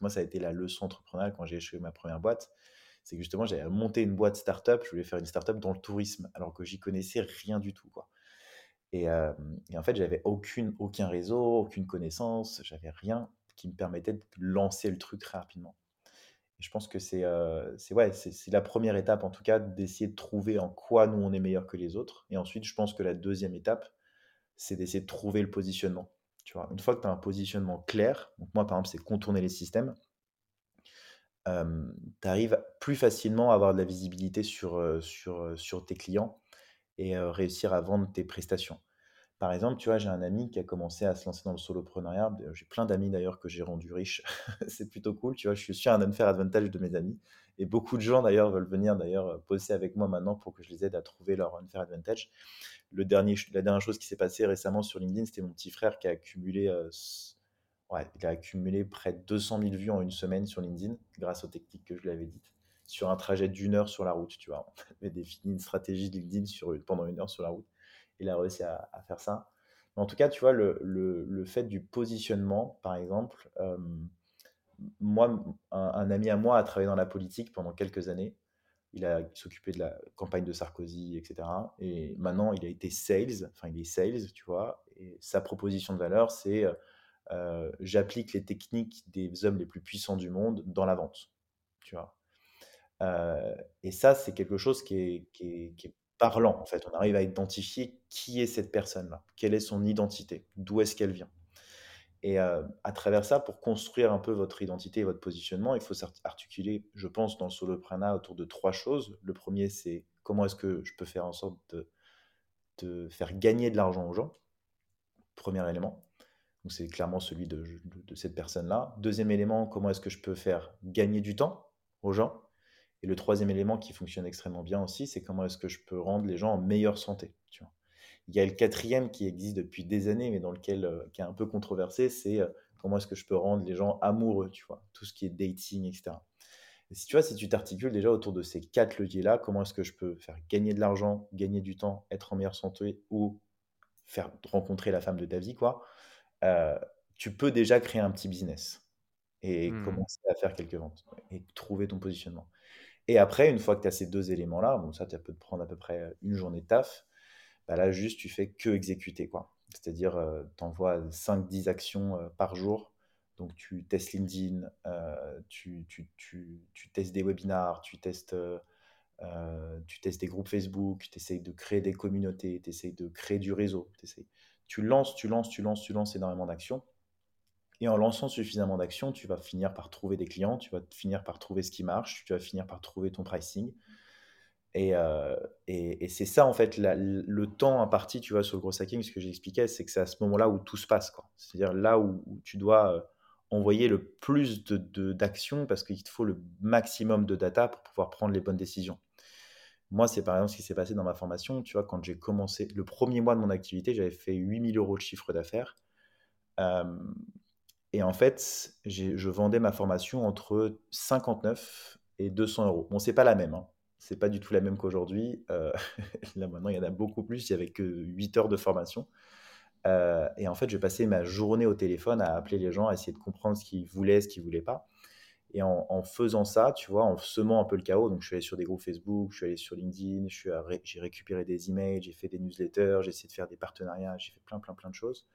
ça a été la leçon entrepreneuriale quand j'ai échoué ma première boîte. C'est que justement, j'avais monté une boîte start-up, je voulais faire une start-up dans le tourisme, alors que j'y connaissais rien du tout, quoi. Et en fait, j'avais aucun réseau, aucune connaissance, j'avais rien qui me permettait de lancer le truc très rapidement. Et je pense que c'est la première étape, en tout cas, d'essayer de trouver en quoi nous, on est meilleur que les autres. Et ensuite, je pense que la deuxième étape, c'est d'essayer de trouver le positionnement. Tu vois, une fois que tu as un positionnement clair, donc moi, par exemple, c'est contourner les systèmes, tu arrives plus facilement à avoir de la visibilité sur tes clients et réussir à vendre tes prestations. Par exemple, tu vois, j'ai un ami qui a commencé à se lancer dans le soloprenariat. J'ai plein d'amis d'ailleurs que j'ai rendus riches. C'est plutôt cool, tu vois. Je suis un unfair advantage de mes amis. Et beaucoup de gens d'ailleurs veulent venir d'ailleurs bosser avec moi maintenant pour que je les aide à trouver leur unfair advantage. La dernière chose qui s'est passée récemment sur LinkedIn, c'était mon petit frère qui a accumulé, près de 200 000 vues en une semaine sur LinkedIn grâce aux techniques que je lui avais dites. Sur un trajet d'1 heure sur la route, tu vois. On avait défini une stratégie de LinkedIn pendant 1 heure sur la route. Il a réussi à faire ça. Mais en tout cas, tu vois, le fait du positionnement, par exemple, moi, un ami à moi a travaillé dans la politique pendant quelques années. Il s'occupait de la campagne de Sarkozy, etc. Et maintenant, il est sales, tu vois. Et sa proposition de valeur, c'est j'applique les techniques des hommes les plus puissants du monde dans la vente, tu vois. Et ça, c'est quelque chose qui est parlant, en fait. On arrive à identifier qui est cette personne-là, quelle est son identité, d'où est-ce qu'elle vient. Et à travers ça, pour construire un peu votre identité et votre positionnement, il faut s'articuler, je pense, dans le soloprenariat autour de 3 choses. Le premier, c'est comment est-ce que je peux faire en sorte de faire gagner de l'argent aux gens. Premier élément. Donc, c'est clairement celui de cette personne-là. Deuxième élément, comment est-ce que je peux faire gagner du temps aux gens. Et le troisième élément qui fonctionne extrêmement bien aussi, c'est comment est-ce que je peux rendre les gens en meilleure santé, tu vois. Il y a le quatrième qui existe depuis des années, mais dans lequel qui est un peu controversé, c'est comment est-ce que je peux rendre les gens amoureux, tu vois, tout ce qui est dating, etc. Et si tu t'articules déjà autour de ces 4 leviers-là, comment est-ce que je peux faire gagner de l'argent, gagner du temps, être en meilleure santé ou faire rencontrer la femme de ta vie, quoi, tu peux déjà créer un petit business et commencer à faire quelques ventes et trouver ton positionnement. Et après, une fois que tu as ces 2 éléments-là, bon, ça, tu peux te prendre à peu près 1 journée de taf. Bah là, juste, tu fais que exécuter, quoi. C'est-à-dire, tu envoies 5-10 actions par jour Donc, tu testes LinkedIn, tu testes des webinars, tu testes des groupes Facebook, tu essayes de créer des communautés, tu essayes de créer du réseau. Tu lances énormément d'actions. Et en lançant suffisamment d'actions, tu vas finir par trouver des clients, tu vas finir par trouver ce qui marche, tu vas finir par trouver ton pricing. Et c'est ça, en fait, le temps imparti, tu vois, sur le growth hacking, ce que j'expliquais, c'est que c'est à ce moment-là où tout se passe, quoi. C'est-à-dire là où tu dois... envoyer le plus d'actions parce qu'il te faut le maximum de data pour pouvoir prendre les bonnes décisions. Moi, c'est par exemple ce qui s'est passé dans ma formation. Tu vois, quand j'ai commencé, le premier mois de mon activité, j'avais fait 8 000 € de chiffre d'affaires. Et en fait, je vendais ma formation entre 59 et 200 €. Bon, c'est pas la même. Hein. C'est pas du tout la même qu'aujourd'hui. Là, maintenant, il y en a beaucoup plus. Il n'y avait que 8 heures de formation. Et en fait, je passais ma journée au téléphone à appeler les gens, à essayer de comprendre ce qu'ils voulaient pas. Et en faisant ça, tu vois, en semant un peu le chaos, donc je suis allé sur des groupes Facebook, je suis allé sur LinkedIn, j'ai récupéré des emails, j'ai fait des newsletters, j'ai essayé de faire des partenariats, j'ai fait plein de choses.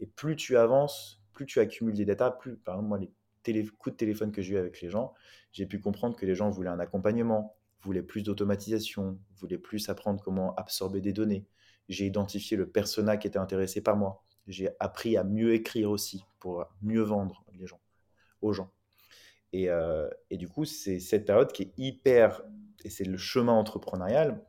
Et plus tu avances, plus tu accumules des datas, plus, par exemple, moi, les coups de téléphone que j'ai eu avec les gens, j'ai pu comprendre que les gens voulaient un accompagnement, voulaient plus d'automatisation, voulaient plus apprendre comment absorber des données. J'ai identifié le persona qui était intéressé par moi. J'ai appris à mieux écrire aussi pour mieux vendre aux gens. Et du coup, c'est cette période qui est hyper... Et c'est le chemin entrepreneurial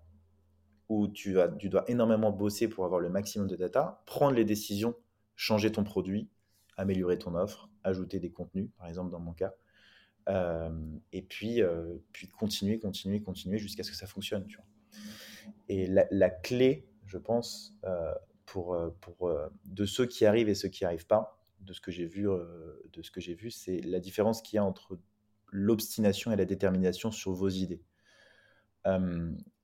où tu dois énormément bosser pour avoir le maximum de data, prendre les décisions, changer ton produit, améliorer ton offre, ajouter des contenus, par exemple dans mon cas. Et puis continuer jusqu'à ce que ça fonctionne. Tu vois. Et la clé... je pense, de ceux qui arrivent et ceux qui n'arrivent pas, de ce que j'ai vu, c'est la différence qu'il y a entre l'obstination et la détermination sur vos idées.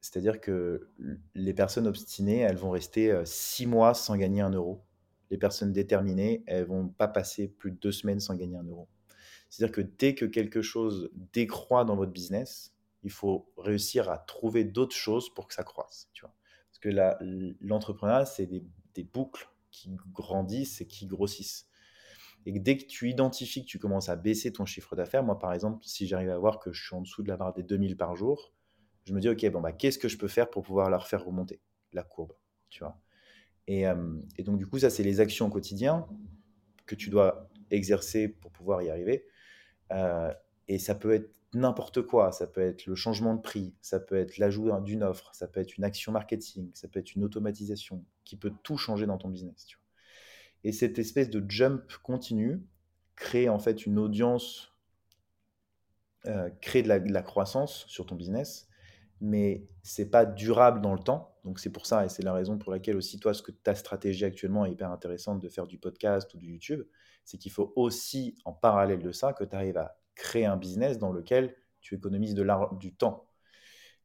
C'est-à-dire que les personnes obstinées, elles vont rester 6 mois sans gagner 1 €. Les personnes déterminées, elles ne vont pas passer plus de 2 semaines sans gagner 1 €. C'est-à-dire que dès que quelque chose décroît dans votre business, il faut réussir à trouver d'autres choses pour que ça croisse, tu vois. Que l'entrepreneuriat, c'est des boucles qui grandissent et qui grossissent. Et dès que tu identifies que tu commences à baisser ton chiffre d'affaires, moi, par exemple, si j'arrive à voir que je suis en dessous de la barre des 2000 par jour, je me dis, OK, bon, bah, qu'est-ce que je peux faire pour pouvoir leur faire remonter la courbe, tu vois. Et donc, du coup, ça, c'est les actions au quotidien que tu dois exercer pour pouvoir y arriver. Et ça peut être n'importe quoi, ça peut être le changement de prix, ça peut être l'ajout d'une offre, ça peut être une action marketing, ça peut être une automatisation qui peut tout changer dans ton business. Tu vois. Et cette espèce de jump continu crée en fait une audience, crée de la croissance sur ton business, mais c'est pas durable dans le temps. Donc c'est pour ça et c'est la raison pour laquelle aussi toi, ta stratégie actuellement est hyper intéressante de faire du podcast ou du YouTube, c'est qu'il faut aussi en parallèle de ça que tu arrives à créer un business dans lequel tu économises du temps.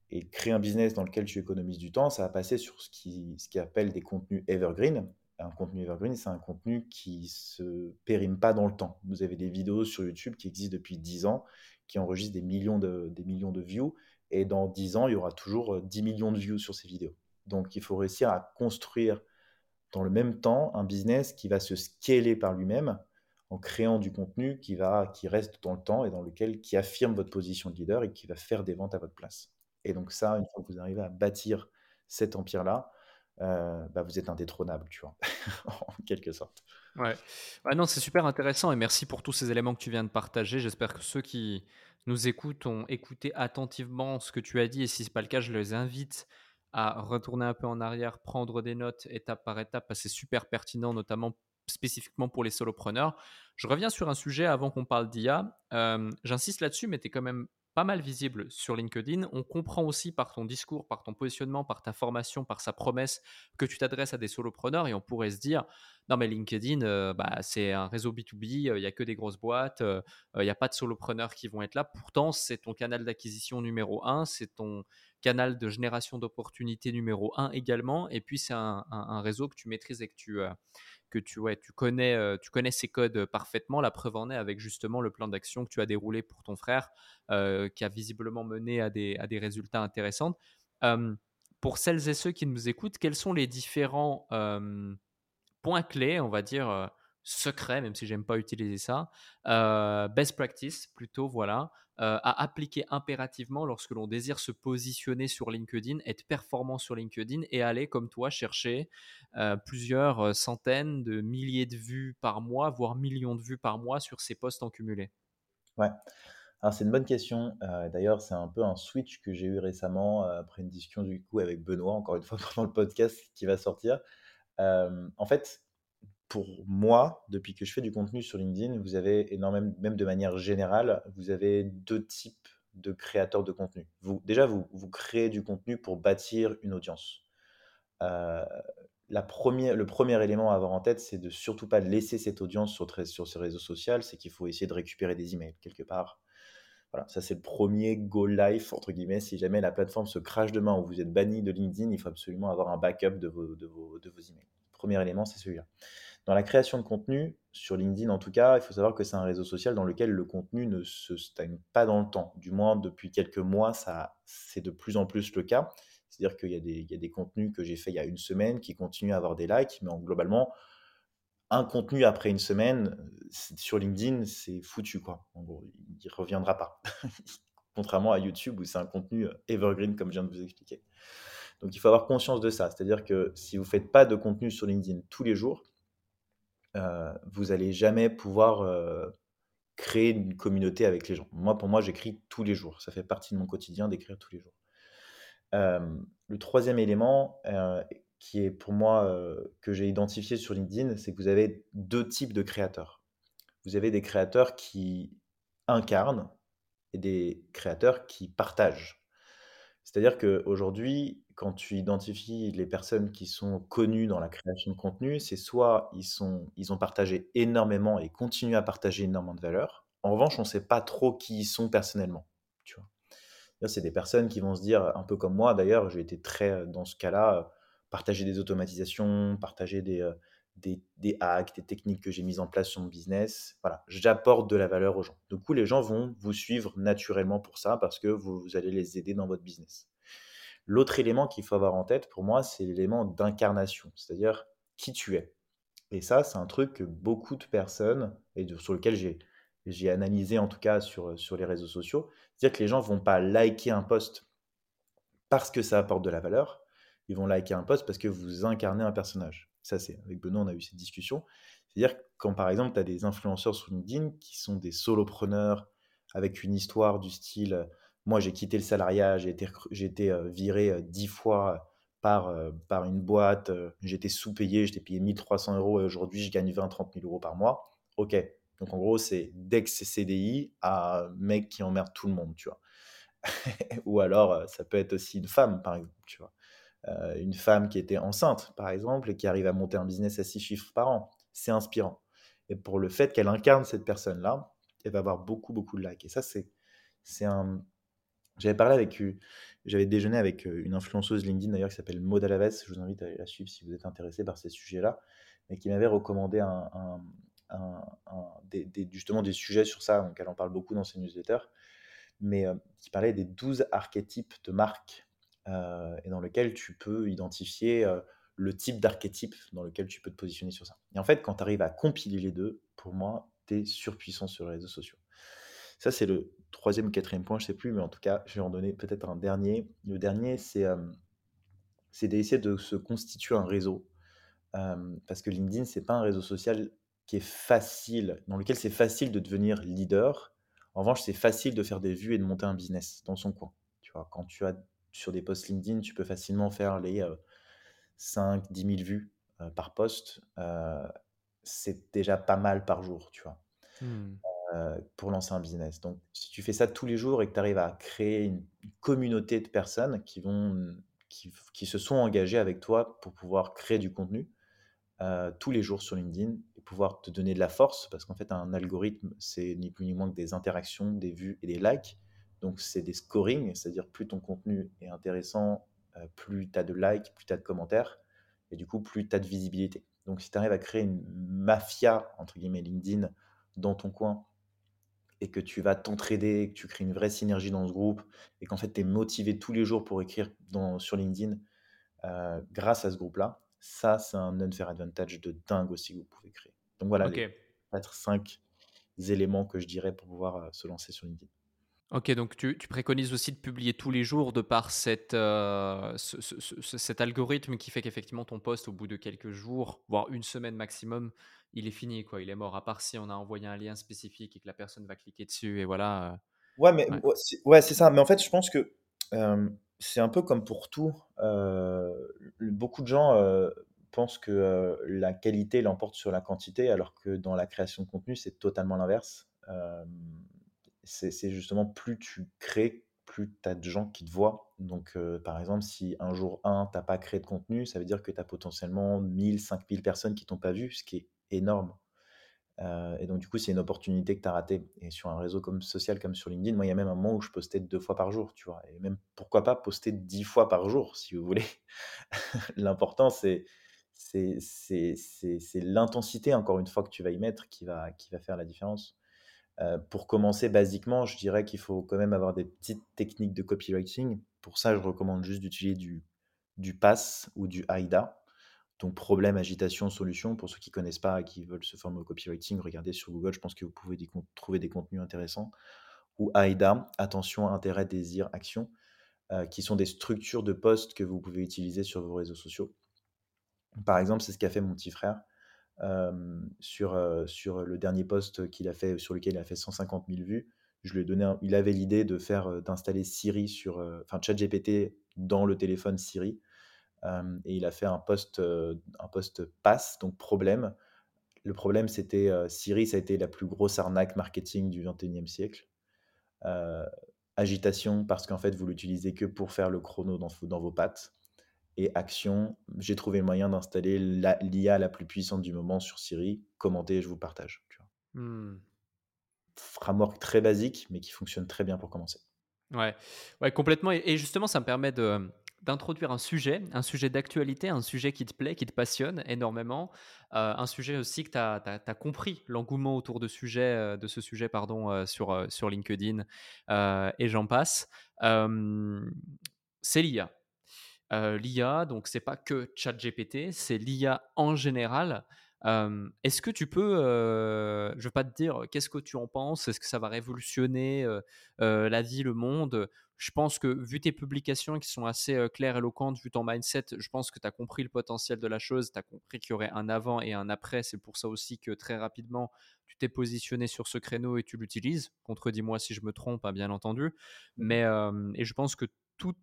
Et créer un business dans lequel tu économises du temps, ça va passer sur ce qui appelle des contenus evergreen. Un contenu evergreen, c'est un contenu qui ne se périme pas dans le temps. Vous avez des vidéos sur YouTube qui existent depuis 10 ans, qui enregistrent des millions de views, et dans 10 ans, il y aura toujours 10 millions de views sur ces vidéos. Donc, il faut réussir à construire dans le même temps un business qui va se scaler par lui-même, en créant du contenu qui reste dans le temps et dans lequel qui affirme votre position de leader et qui va faire des ventes à votre place. Et donc ça, une fois que vous arrivez à bâtir cet empire-là, vous êtes indétrônable, tu vois, en quelque sorte. Ouais. Ah non, c'est super intéressant et merci pour tous ces éléments que tu viens de partager. J'espère que ceux qui nous écoutent ont écouté attentivement ce que tu as dit et si ce n'est pas le cas, je les invite à retourner un peu en arrière, prendre des notes étape par étape, parce que c'est super pertinent, notamment spécifiquement pour les solopreneurs. Je reviens sur un sujet avant qu'on parle d'IA. J'insiste là-dessus, mais tu es quand même pas mal visible sur LinkedIn. On comprend aussi par ton discours, par ton positionnement, par ta formation, par sa promesse que tu t'adresses à des solopreneurs et on pourrait se dire « Non mais LinkedIn, c'est un réseau B2B, il n'y a que des grosses boîtes, il n'y a pas de solopreneurs qui vont être là. Pourtant, c'est ton canal d'acquisition numéro 1, c'est ton canal de génération d'opportunités numéro 1 également et puis c'est un réseau que tu maîtrises et que tu connais ces codes parfaitement. La preuve en est avec justement le plan d'action que tu as déroulé pour ton frère qui a visiblement mené à des résultats intéressants. Pour celles et ceux qui nous écoutent, quels sont les différents points clés, on va dire, secret, même si j'aime pas utiliser ça, best practice plutôt, voilà, à appliquer impérativement lorsque l'on désire se positionner sur LinkedIn, être performant sur LinkedIn et aller comme toi chercher plusieurs centaines de milliers de vues par mois, voire millions de vues par mois sur ces posts en cumulé. Ouais, alors c'est une bonne question. D'ailleurs, c'est un peu un switch que j'ai eu récemment après une discussion du coup avec Benoît, encore une fois pendant le podcast qui va sortir. En fait, pour moi, depuis que je fais du contenu sur LinkedIn, vous avez énormément, même de manière générale, vous avez deux types de créateurs de contenu. Vous créez du contenu pour bâtir une audience. Le premier élément à avoir en tête, c'est de surtout pas laisser cette audience sur ses réseaux sociaux, c'est qu'il faut essayer de récupérer des emails quelque part. Voilà, ça c'est le premier go live entre guillemets. Si jamais la plateforme se crache demain ou vous êtes banni de LinkedIn, il faut absolument avoir un backup de vos emails. Premier élément, c'est celui-là. Dans la création de contenu, sur LinkedIn en tout cas, il faut savoir que c'est un réseau social dans lequel le contenu ne se stagne pas dans le temps. Du moins, depuis quelques mois, ça, c'est de plus en plus le cas. C'est-à-dire qu'il y a des contenus que j'ai fait il y a une semaine qui continuent à avoir des likes, mais globalement, un contenu après une semaine, sur LinkedIn, c'est foutu, quoi. En gros, il ne reviendra pas. Contrairement à YouTube où c'est un contenu evergreen, comme je viens de vous expliquer. Donc, il faut avoir conscience de ça. C'est-à-dire que si vous ne faites pas de contenu sur LinkedIn tous les jours, vous n'allez jamais pouvoir créer une communauté avec les gens. Moi, pour moi, j'écris tous les jours. Ça fait partie de mon quotidien d'écrire tous les jours. Le troisième élément qui est pour moi que j'ai identifié sur LinkedIn, c'est que vous avez deux types de créateurs. Vous avez des créateurs qui incarnent et des créateurs qui partagent. C'est-à-dire qu'aujourd'hui, quand tu identifies les personnes qui sont connues dans la création de contenu, c'est soit ils ont partagé énormément et continuent à partager énormément de valeur. En revanche, on ne sait pas trop qui ils sont personnellement. Tu vois. Là, c'est des personnes qui vont se dire, un peu comme moi d'ailleurs, j'ai été très dans ce cas-là, partager des automatisations, partager des hacks, des techniques que j'ai mises en place sur mon business. Voilà, j'apporte de la valeur aux gens. Du coup, les gens vont vous suivre naturellement pour ça parce que vous allez les aider dans votre business. L'autre élément qu'il faut avoir en tête, pour moi, c'est l'élément d'incarnation, c'est-à-dire qui tu es. Et ça, c'est un truc que beaucoup de personnes, sur lequel j'ai analysé en tout cas sur les réseaux sociaux, c'est-à-dire que les gens ne vont pas liker un post parce que ça apporte de la valeur, ils vont liker un post parce que vous incarnez un personnage. Ça, c'est avec Benoît, on a eu cette discussion. C'est-à-dire quand, par exemple, tu as des influenceurs sur LinkedIn qui sont des solopreneurs avec une histoire du style « Moi, j'ai quitté le salariat, j'ai été viré 10 fois par une boîte, j'étais sous-payé, j'étais payé 1 300 € et aujourd'hui, je gagne 20-30 000 euros par mois. » Ok. Donc, en gros, c'est d'ex-CDI à mec qui emmerde tout le monde, tu vois. Ou alors, ça peut être aussi une femme, par exemple, tu vois. Une femme qui était enceinte, par exemple, et qui arrive à monter un business à 6 chiffres par an. C'est inspirant. Et pour le fait qu'elle incarne cette personne-là, elle va avoir beaucoup, beaucoup de likes. Et ça, c'est un... J'avais déjeuné avec une influenceuse LinkedIn, d'ailleurs, qui s'appelle Maud Alavès. Je vous invite à la suivre si vous êtes intéressé par ces sujets-là. Mais qui m'avait recommandé justement des sujets sur ça. Donc, elle en parle beaucoup dans ses newsletters. Mais qui parlait des 12 archétypes de marque. Et dans lequel tu peux identifier le type d'archétype dans lequel tu peux te positionner sur ça. Et en fait, quand tu arrives à compiler les deux, pour moi, tu es surpuissant sur les réseaux sociaux. Ça, c'est le troisième ou quatrième point, je ne sais plus, mais en tout cas, je vais en donner peut-être un dernier. Le dernier, c'est d'essayer de se constituer un réseau. Parce que LinkedIn, ce n'est pas un réseau social qui est facile, dans lequel c'est facile de devenir leader. En revanche, c'est facile de faire des vues et de monter un business dans son coin. Tu vois, quand tu as sur des posts LinkedIn, tu peux facilement faire les 5-10 000 vues par post. C'est déjà pas mal par jour, tu vois, pour lancer un business. Donc, si tu fais ça tous les jours et que tu arrives à créer une communauté de personnes qui se sont engagées avec toi pour pouvoir créer du contenu tous les jours sur LinkedIn et pouvoir te donner de la force, parce qu'en fait, un algorithme, c'est ni plus ni moins que des interactions, des vues et des likes. Donc, c'est des scoring, c'est-à-dire plus ton contenu est intéressant, plus tu as de likes, plus tu as de commentaires, et du coup, plus tu as de visibilité. Donc, si tu arrives à créer une mafia, entre guillemets, LinkedIn, dans ton coin, et que tu vas t'entraider, que tu crées une vraie synergie dans ce groupe, et qu'en fait, tu es motivé tous les jours pour écrire sur LinkedIn grâce à ce groupe-là, ça, c'est un unfair advantage de dingue aussi que vous pouvez créer. Donc voilà, okay, les 4-5 éléments que je dirais pour pouvoir se lancer sur LinkedIn. Ok, donc tu préconises aussi de publier tous les jours de par cet algorithme qui fait qu'effectivement ton post, au bout de quelques jours, voire une semaine maximum, il est fini, quoi, il est mort, à part si on a envoyé un lien spécifique et que la personne va cliquer dessus et voilà. Ouais, mais ouais. Ouais, c'est ça. Mais en fait, je pense que c'est un peu comme pour tout. Beaucoup de gens pensent que la qualité l'emporte sur la quantité, alors que dans la création de contenu, c'est totalement l'inverse. C'est justement plus tu crées, plus tu as de gens qui te voient. Donc, par exemple, si un jour, tu n'as pas créé de contenu, ça veut dire que tu as potentiellement 1000, 5000 personnes qui ne t'ont pas vu, ce qui est énorme. Et donc, du coup, c'est une opportunité que tu as ratée. Et sur un réseau social comme sur LinkedIn, moi, il y a même un moment où je postais 2 fois par jour, tu vois. Et même, pourquoi pas poster 10 fois par jour, si vous voulez. L'important, c'est l'intensité, encore une fois, que tu vas y mettre qui va faire la différence. Pour commencer, basiquement, je dirais qu'il faut quand même avoir des petites techniques de copywriting. Pour ça, je recommande juste d'utiliser du PASS ou du AIDA. Donc, problème, agitation, solution. Pour ceux qui ne connaissent pas et qui veulent se former au copywriting, regardez sur Google, je pense que vous pouvez trouver des contenus intéressants. Ou AIDA, attention, intérêt, désir, action, qui sont des structures de posts que vous pouvez utiliser sur vos réseaux sociaux. Par exemple, c'est ce qu'a fait mon petit frère. Sur le dernier post qu'il a fait, sur lequel il a fait 150 000 vues, je lui ai donné il avait l'idée de d'installer Siri sur, enfin ChatGPT dans le téléphone Siri, et il a fait un post pass, donc problème. Le problème, c'était Siri, ça a été la plus grosse arnaque marketing du 21e siècle. Agitation, parce qu'en fait vous l'utilisez que pour faire le chrono dans vos pattes. Et action, j'ai trouvé le moyen d'installer l'IA la plus puissante du moment sur Siri. Commentez, je vous partage. Tu vois. Framework très basique, mais qui fonctionne très bien pour commencer. Ouais, complètement. Et justement, ça me permet d'introduire un sujet d'actualité, un sujet qui te plaît, qui te passionne énormément, un sujet aussi que tu as compris l'engouement autour de ce sujet, sur LinkedIn, et j'en passe. C'est l'IA. L'IA, donc c'est pas que ChatGPT, c'est l'IA en général. Est-ce que tu peux, je veux pas te dire qu'est-ce que tu en penses, est-ce que ça va révolutionner la vie, le monde? Je pense que vu tes publications qui sont assez claires, éloquentes, vu ton mindset, je pense que tu as compris le potentiel de la chose, tu as compris qu'il y aurait un avant et un après. C'est pour ça aussi que très rapidement, tu t'es positionné sur ce créneau et tu l'utilises. Contredis-moi si je me trompe, hein, bien entendu. Mais et je pense que tout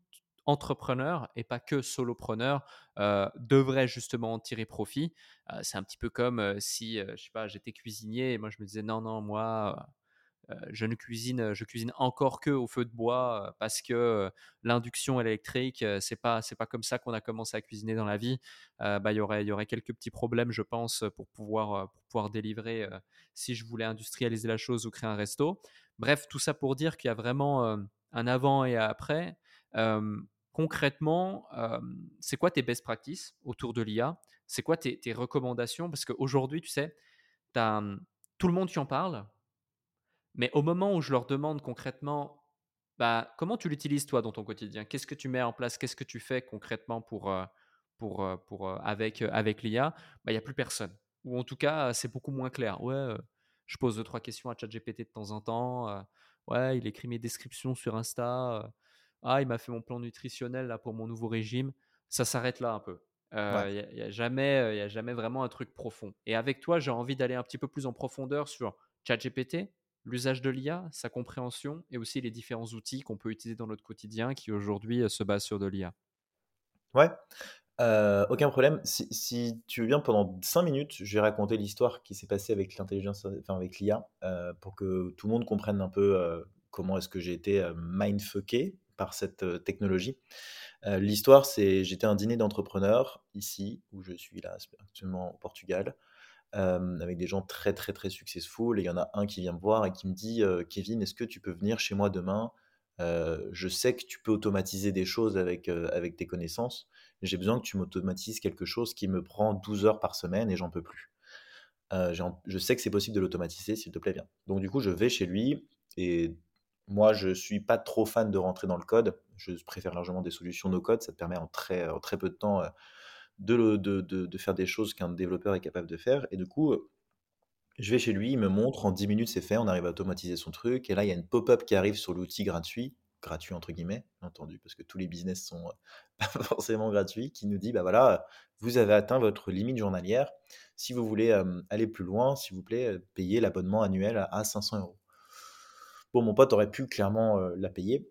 entrepreneur et pas que solopreneur devrait justement en tirer profit. C'est un petit peu comme si je sais pas, j'étais cuisinier et moi je me disais non moi je cuisine encore que au feu de bois parce que l'induction et l'électrique c'est pas comme ça qu'on a commencé à cuisiner dans la vie. Il y aurait quelques petits problèmes, je pense, pour pouvoir délivrer si je voulais industrialiser la chose ou créer un resto. Bref, tout ça pour dire qu'il y a vraiment un avant et un après. Concrètement, c'est quoi tes best practices autour de l'IA? C'est quoi tes recommandations? Parce qu'aujourd'hui, tu sais, tout le monde qui en parle, mais au moment où je leur demande concrètement comment tu l'utilises toi dans ton quotidien, qu'est-ce que tu mets en place, qu'est-ce que tu fais concrètement avec l'IA, il n'y a plus personne. Ou en tout cas, c'est beaucoup moins clair. Ouais, je pose 2-3 questions à ChatGPT de temps en temps. Ouais, il écrit mes descriptions sur Insta. Il m'a fait mon plan nutritionnel là, pour mon nouveau régime. Ça s'arrête là un peu. Il n'y a jamais vraiment un truc profond. Et avec toi, j'ai envie d'aller un petit peu plus en profondeur sur ChatGPT, l'usage de l'IA, sa compréhension et aussi les différents outils qu'on peut utiliser dans notre quotidien qui aujourd'hui se basent sur de l'IA. Ouais, aucun problème. Si tu veux bien, pendant 5 minutes, je vais raconter l'histoire qui s'est passée avec avec l'IA, pour que tout le monde comprenne un peu comment est-ce que j'ai été mindfucké par cette technologie. L'histoire, c'est j'étais à un dîner d'entrepreneurs ici, où je suis là actuellement au Portugal, avec des gens très très très successful, et il y en a un qui vient me voir et qui me dit Kevin, est-ce que tu peux venir chez moi demain? Je sais que tu peux automatiser des choses avec tes connaissances, j'ai besoin que tu m'automatises quelque chose qui me prend 12 heures par semaine et j'en peux plus. Je sais que c'est possible de l'automatiser, s'il te plaît, viens. Donc du coup, je vais chez lui et moi, je ne suis pas trop fan de rentrer dans le code. Je préfère largement des solutions no-code. Ça te permet en très peu de temps de faire des choses qu'un développeur est capable de faire. Et du coup, Je vais chez lui, il me montre, en 10 minutes c'est fait, on arrive à automatiser son truc, et là il y a une pop-up qui arrive sur l'outil gratuit entre guillemets, entendu, parce que tous les business sont pas forcément gratuits, qui nous dit, bah voilà, vous avez atteint votre limite journalière, si vous voulez aller plus loin, s'il vous plaît, payez l'abonnement annuel à 500 €. Bon, mon pote aurait pu clairement la payer,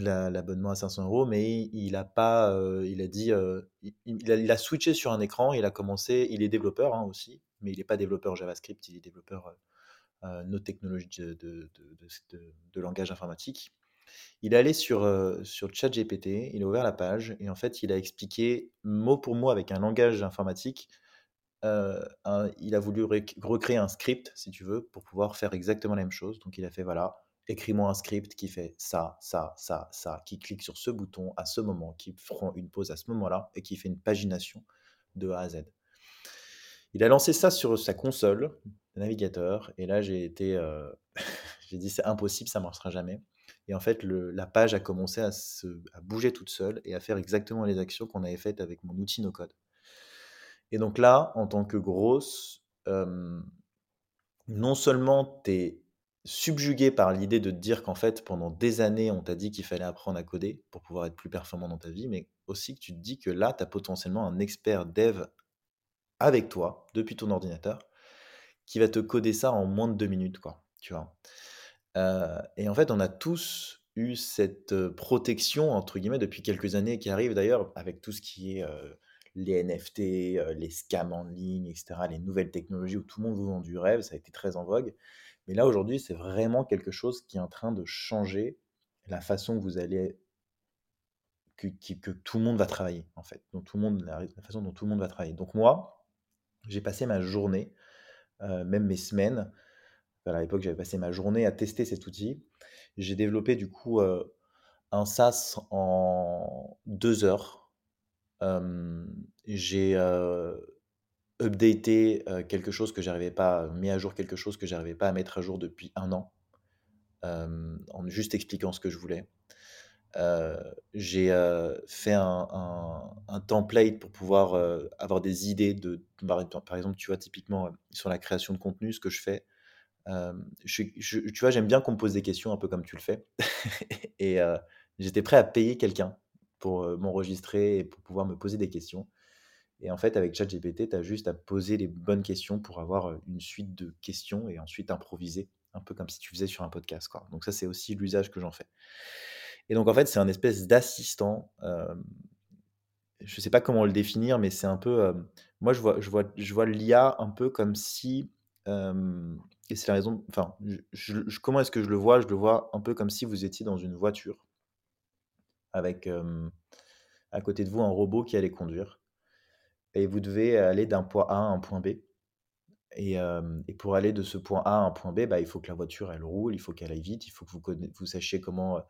l'abonnement à 500 €, mais il a pas, il a dit, il a switché sur un écran, il a commencé, il est développeur aussi, mais il n'est pas développeur JavaScript, il est développeur nos technologies de langage informatique. Il est allé sur ChatGPT, il a ouvert la page et en fait, il a expliqué mot pour mot avec un langage informatique. Il a voulu recréer un script, si tu veux, pour pouvoir faire exactement la même chose. Donc, il a fait, voilà, écris-moi un script qui fait ça, ça, ça, ça, qui clique sur ce bouton à ce moment, qui prend une pause à ce moment-là et qui fait une pagination de A à Z. Il a lancé ça sur sa console, le navigateur, et là, j'ai dit, c'est impossible, ça ne marchera jamais. Et en fait, la page a commencé à bouger toute seule et à faire exactement les actions qu'on avait faites avec mon outil no-code. Et donc là, en tant que grosse, non seulement tu es subjugué par l'idée de te dire qu'en fait, pendant des années, on t'a dit qu'il fallait apprendre à coder pour pouvoir être plus performant dans ta vie, mais aussi que tu te dis que là, tu as potentiellement un expert dev avec toi, depuis ton ordinateur, qui va te coder ça en moins de 2 minutes, quoi, tu vois. Et en fait, on a tous eu cette protection, entre guillemets, depuis quelques années, qui arrive d'ailleurs avec tout ce qui est les NFT, les scams en ligne, etc., les nouvelles technologies où tout le monde vous vend du rêve, ça a été très en vogue. Mais là, aujourd'hui, c'est vraiment quelque chose qui est en train de changer la façon que vous allez... Que tout le monde va travailler, en fait. Donc, la façon dont tout le monde va travailler. Donc, moi, j'ai passé ma journée, même mes semaines... À l'époque, j'avais passé ma journée à tester cet outil. J'ai développé du coup un SaaS en 2 heures. J'ai updaté quelque chose que j'arrivais pas, mis à jour quelque chose que j'arrivais pas à mettre à jour depuis 1 an, en juste expliquant ce que je voulais. J'ai fait un template pour pouvoir avoir des idées par exemple, tu vois, typiquement sur la création de contenu, ce que je fais. Tu vois, j'aime bien qu'on me pose des questions un peu comme tu le fais et j'étais prêt à payer quelqu'un pour m'enregistrer et pour pouvoir me poser des questions. Et en fait, avec ChatGPT, tu as juste à poser les bonnes questions pour avoir une suite de questions et ensuite improviser, un peu comme si tu faisais sur un podcast, quoi. Donc ça, c'est aussi l'usage que j'en fais. Et donc en fait, c'est un espèce d'assistant, je sais pas comment le définir, mais c'est un peu moi je vois l'IA un peu comme si et c'est la raison, enfin, comment est-ce que je le vois? Je le vois un peu comme si vous étiez dans une voiture avec à côté de vous un robot qui allait conduire et vous devez aller d'un point A à un point B. Et pour aller de ce point A à un point B, bah, il faut que la voiture elle roule, il faut qu'elle aille vite, il faut que vous sachiez comment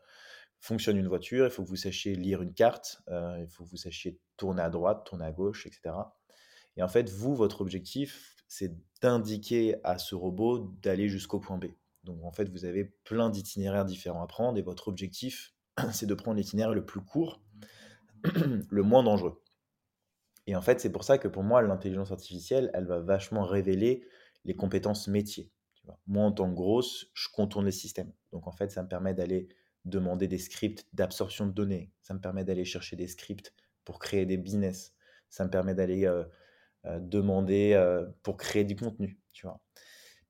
fonctionne une voiture, il faut que vous sachiez lire une carte, il faut que vous sachiez tourner à droite, tourner à gauche, etc. Et en fait, votre objectif, c'est d'indiquer à ce robot d'aller jusqu'au point B. Donc, en fait, vous avez plein d'itinéraires différents à prendre et votre objectif, c'est de prendre l'itinéraire le plus court, le moins dangereux. Et en fait, c'est pour ça que pour moi, l'intelligence artificielle, elle va vachement révéler les compétences métiers. Tu vois. Moi, en tant que grosse, je contourne les systèmes. Donc, en fait, ça me permet d'aller demander des scripts d'absorption de données. Ça me permet d'aller chercher des scripts pour créer des business. Ça me permet d'aller... demander pour créer du contenu, tu vois.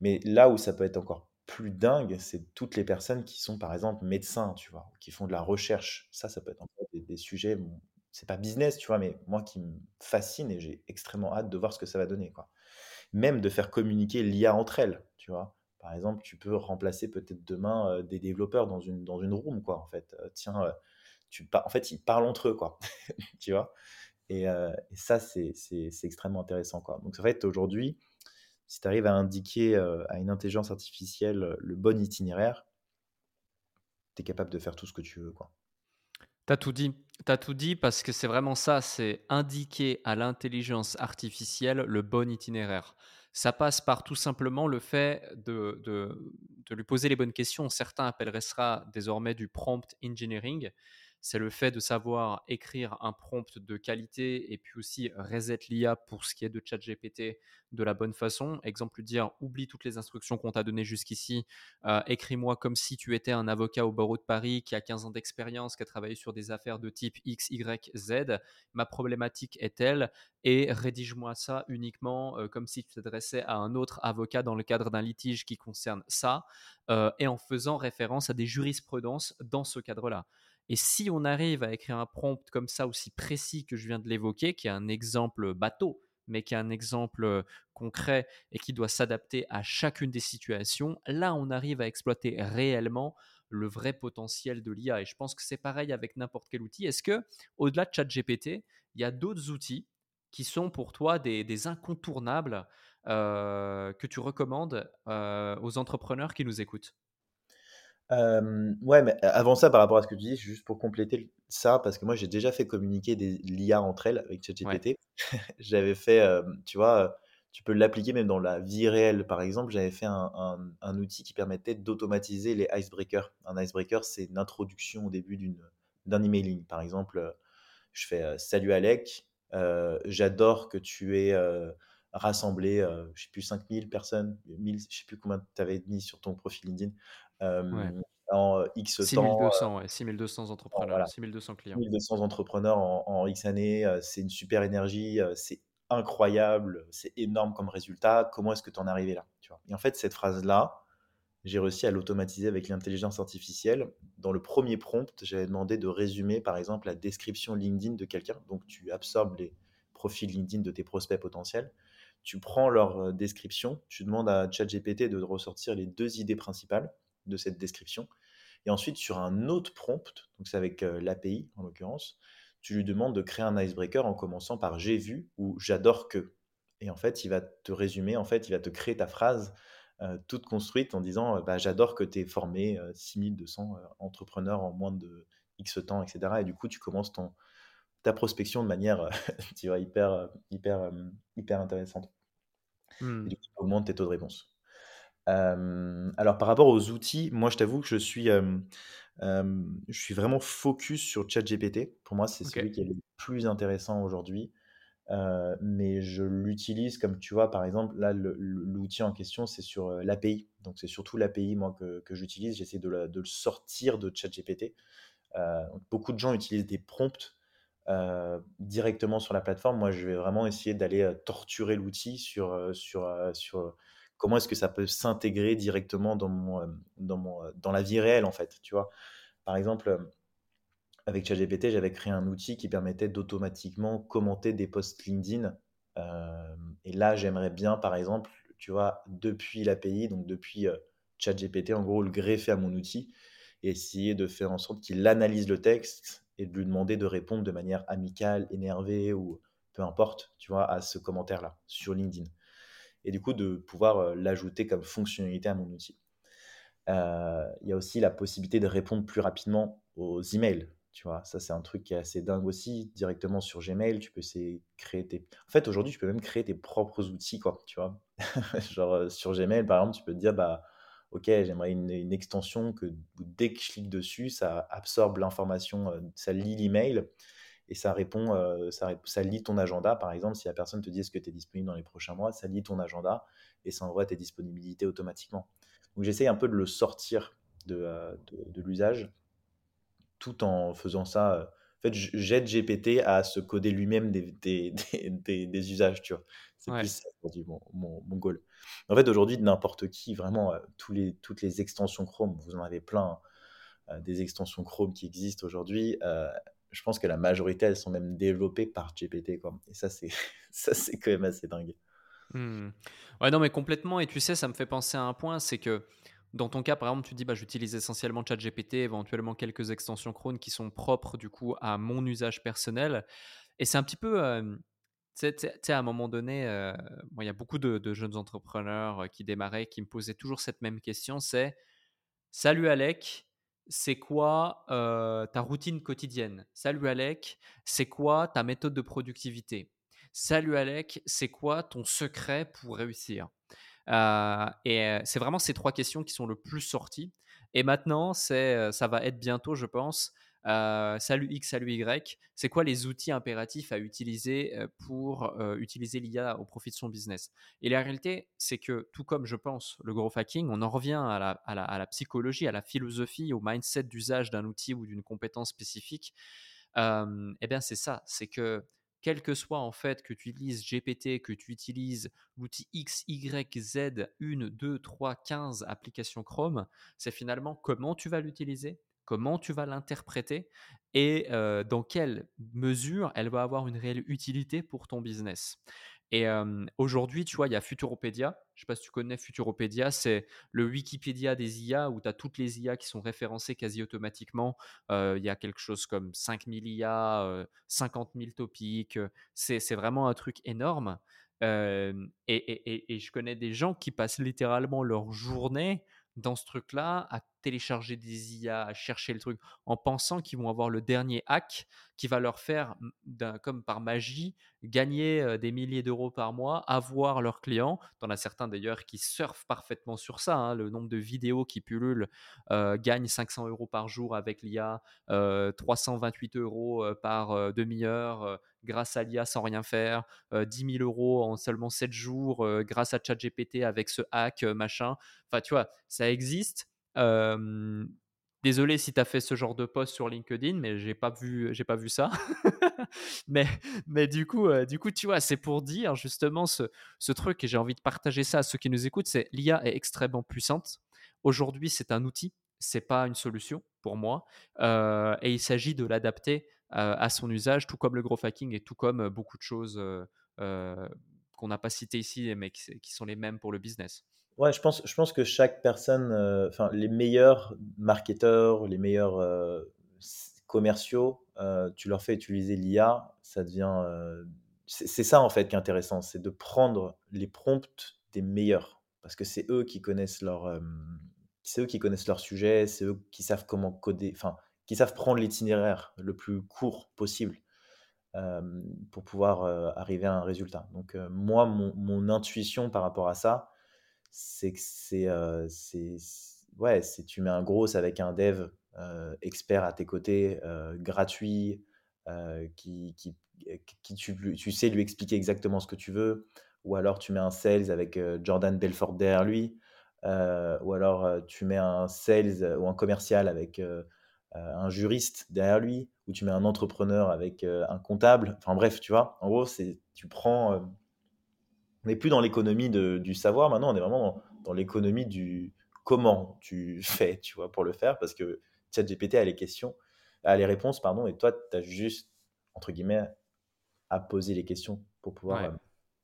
Mais là où ça peut être encore plus dingue, c'est toutes les personnes qui sont, par exemple, médecins, tu vois, qui font de la recherche. Ça peut être encore des sujets, bon, c'est pas business, tu vois, mais moi qui me fascine et j'ai extrêmement hâte de voir ce que ça va donner, quoi. Même de faire communiquer l'IA entre elles, tu vois. Par exemple, tu peux remplacer peut-être demain des développeurs dans une room, quoi, en fait. En fait, ils parlent entre eux, quoi, tu vois. Et ça, c'est extrêmement intéressant, quoi. Donc, en fait, aujourd'hui, si tu arrives à indiquer à une intelligence artificielle le bon itinéraire, tu es capable de faire tout ce que tu veux, quoi. Tu as tout dit parce que c'est vraiment ça, c'est indiquer à l'intelligence artificielle le bon itinéraire. Ça passe par tout simplement le fait de lui poser les bonnes questions. Certains appelleraient ça désormais du prompt engineering. c'est le fait de savoir écrire un prompt de qualité et puis aussi reset l'IA pour ce qui est de ChatGPT de la bonne façon. Exemple, lui dire « oublie toutes les instructions qu'on t'a données jusqu'ici, écris-moi comme si tu étais un avocat au barreau de Paris qui a 15 ans d'expérience, qui a travaillé sur des affaires de type X, Y, Z, ma problématique est telle et rédige-moi ça uniquement comme si tu t'adressais à un autre avocat dans le cadre d'un litige qui concerne ça et en faisant référence à des jurisprudences dans ce cadre-là ». Et si on arrive à écrire un prompt comme ça aussi précis que je viens de l'évoquer, qui est un exemple bateau, mais qui est un exemple concret et qui doit s'adapter à chacune des situations, là on arrive à exploiter réellement le vrai potentiel de l'IA. Et je pense que c'est pareil avec n'importe quel outil. Est-ce que, au-delà de ChatGPT, il y a d'autres outils qui sont pour toi des incontournables que tu recommandes aux entrepreneurs qui nous écoutent ? Ouais, mais avant ça, par rapport à ce que tu dis, juste pour compléter ça, parce que moi j'ai déjà fait communiquer l'IA entre elles avec ChatGPT. Ouais. J'avais fait, tu vois, tu peux l'appliquer même dans la vie réelle. Par exemple, j'avais fait un outil qui permettait d'automatiser les icebreakers. Un icebreaker, c'est une introduction au début d'un emailing. Par exemple, je fais salut Alec, j'adore que tu aies rassemblé, je sais plus, 5000 personnes, 1000, je sais plus combien tu avais mis sur ton profil LinkedIn. Ouais. En X 6200, ouais. 6200 entrepreneurs, voilà. 6200 clients. 6200 entrepreneurs en X années, c'est une super énergie, c'est incroyable, c'est énorme comme résultat. Comment est-ce que tu en es arrivé là, tu vois ? Et en fait, cette phrase-là, j'ai réussi à l'automatiser avec l'intelligence artificielle. Dans le premier prompt, j'avais demandé de résumer, par exemple, la description LinkedIn de quelqu'un. Donc, tu absorbes les profils LinkedIn de tes prospects potentiels. Tu prends leur description, tu demandes à ChatGPT de ressortir les deux idées principales de cette description. Et ensuite, sur un autre prompt, donc c'est avec l'API en l'occurrence, tu lui demandes de créer un icebreaker en commençant par « j'ai vu » ou « j'adore que ». Et en fait, il va te résumer, en fait, il va te créer ta phrase toute construite en disant « j'adore que tu aies formé 6200 entrepreneurs en moins de X temps, etc. » Et du coup, tu commences ta prospection de manière tu vois, hyper intéressante. Et du coup, tu augmentes tes taux de réponse. Alors par rapport aux outils, moi je t'avoue que je suis vraiment focus sur ChatGPT. Pour moi, c'est celui qui est le plus intéressant aujourd'hui. Mais je l'utilise comme tu vois, par exemple, là l'outil en question c'est sur l'API. Donc c'est surtout l'API moi que j'utilise. J'essaie de le sortir de ChatGPT. Beaucoup de gens utilisent des prompts directement sur la plateforme. Moi, je vais vraiment essayer d'aller torturer l'outil sur comment est-ce que ça peut s'intégrer directement dans la vie réelle, en fait, tu vois. Par exemple, avec ChatGPT, j'avais créé un outil qui permettait d'automatiquement commenter des posts LinkedIn. Et là, j'aimerais bien, par exemple, tu vois, depuis l'API, donc depuis ChatGPT, en gros, le greffer à mon outil et essayer de faire en sorte qu'il analyse le texte et de lui demander de répondre de manière amicale, énervée ou peu importe, tu vois, à ce commentaire-là sur LinkedIn. Et du coup, de pouvoir l'ajouter comme fonctionnalité à mon outil. Il y a aussi la possibilité de répondre plus rapidement aux emails. Tu vois, ça, c'est un truc qui est assez dingue aussi. Directement sur Gmail, tu peux créer tes... En fait, aujourd'hui, tu peux même créer tes propres outils, quoi, tu vois. Genre, sur Gmail, par exemple, tu peux te dire, OK, j'aimerais une extension que dès que je clique dessus, ça absorbe l'information, ça lit l'email. Et ça répond, ça lit ton agenda, par exemple, si la personne te dit est-ce que tu es disponible dans les prochains mois, ça lit ton agenda et ça envoie tes disponibilités automatiquement. Donc j'essaye un peu de le sortir de l'usage tout en faisant ça. En fait, j'aide GPT à se coder lui-même des usages, tu vois. C'est plus ça aujourd'hui mon goal. En fait, aujourd'hui, n'importe qui, vraiment, toutes les extensions Chrome, vous en avez plein, hein, des extensions Chrome qui existent aujourd'hui. Je pense que la majorité, elles sont même développées par GPT, quoi. Et ça, c'est quand même assez dingue. Ouais, non, mais complètement. Et tu sais, ça me fait penser à un point, c'est que dans ton cas, par exemple, tu dis j'utilise essentiellement ChatGPT, éventuellement quelques extensions Chrome qui sont propres du coup à mon usage personnel. Et c'est un petit peu... Tu sais, à un moment donné, il y a beaucoup de jeunes entrepreneurs qui démarraient, qui me posaient toujours cette même question, c'est « Salut Alec !» C'est quoi ta routine quotidienne ? Salut Alec, c'est quoi ta méthode de productivité ? Salut Alec, c'est quoi ton secret pour réussir ? Et c'est vraiment ces trois questions qui sont le plus sorties. Et maintenant, ça va être bientôt, je pense, salut X, salut Y, c'est quoi les outils impératifs à utiliser pour utiliser l'IA au profit de son business? Et la réalité, c'est que tout comme je pense le growth hacking, on en revient à la psychologie, à la philosophie, au mindset d'usage d'un outil ou d'une compétence spécifique. Eh bien, c'est ça, c'est que quel que soit en fait que tu utilises GPT, que tu utilises l'outil X, Y, Z, 1, 2, 3, 15 applications Chrome, c'est finalement comment tu vas l'utiliser, comment tu vas l'interpréter et dans quelle mesure elle va avoir une réelle utilité pour ton business. Et aujourd'hui, tu vois, il y a Futuropedia. Je ne sais pas si tu connais Futuropedia, c'est le Wikipédia des IA où tu as toutes les IA qui sont référencées quasi automatiquement. Il y a quelque chose comme 5000 IA, 50 000 topics. C'est vraiment un truc énorme. Et je connais des gens qui passent littéralement leur journée dans ce truc-là, à télécharger des IA, à chercher le truc, en pensant qu'ils vont avoir le dernier hack qui va leur faire, comme par magie, gagner des milliers d'euros par mois, avoir leurs clients. T'en as certains d'ailleurs qui surfent parfaitement sur ça, hein, le nombre de vidéos qui pullulent, gagnent 500 euros par jour avec l'IA, 328 euros par demi-heure, grâce à l'IA sans rien faire, 10 000 euros en seulement 7 jours, grâce à ChatGPT avec ce hack, machin. Enfin, tu vois, ça existe. Désolé si tu as fait ce genre de post sur LinkedIn, mais j'ai pas vu ça. mais du coup, tu vois, c'est pour dire justement ce truc, et j'ai envie de partager ça à ceux qui nous écoutent, c'est l'IA est extrêmement puissante. Aujourd'hui, c'est un outil, c'est pas une solution pour moi, et il s'agit de l'adapter à son usage, tout comme le growth hacking et tout comme beaucoup de choses qu'on n'a pas citées ici, mais qui sont les mêmes pour le business. Ouais, je pense que chaque personne, les meilleurs marketeurs, les meilleurs commerciaux, tu leur fais utiliser l'IA, ça devient. C'est ça en fait qui est intéressant, c'est de prendre les prompts des meilleurs, parce que c'est eux qui connaissent leur sujet, c'est eux qui savent comment coder, qui savent prendre l'itinéraire le plus court possible pour pouvoir arriver à un résultat. Donc moi, mon intuition par rapport à ça, c'est que tu mets un gros avec un dev expert à tes côtés, gratuit, qui tu sais lui expliquer exactement ce que tu veux, ou alors tu mets un sales avec Jordan Belfort derrière lui, ou alors tu mets un sales ou un commercial avec un juriste derrière lui, ou tu mets un entrepreneur avec un comptable. Enfin bref, tu vois, en gros, tu prends. On n'est plus dans l'économie du savoir, maintenant on est vraiment dans l'économie du comment tu fais, tu vois, pour le faire, parce que ChatGPT a les réponses, pardon, et toi, tu as juste, entre guillemets, à poser les questions pour pouvoir,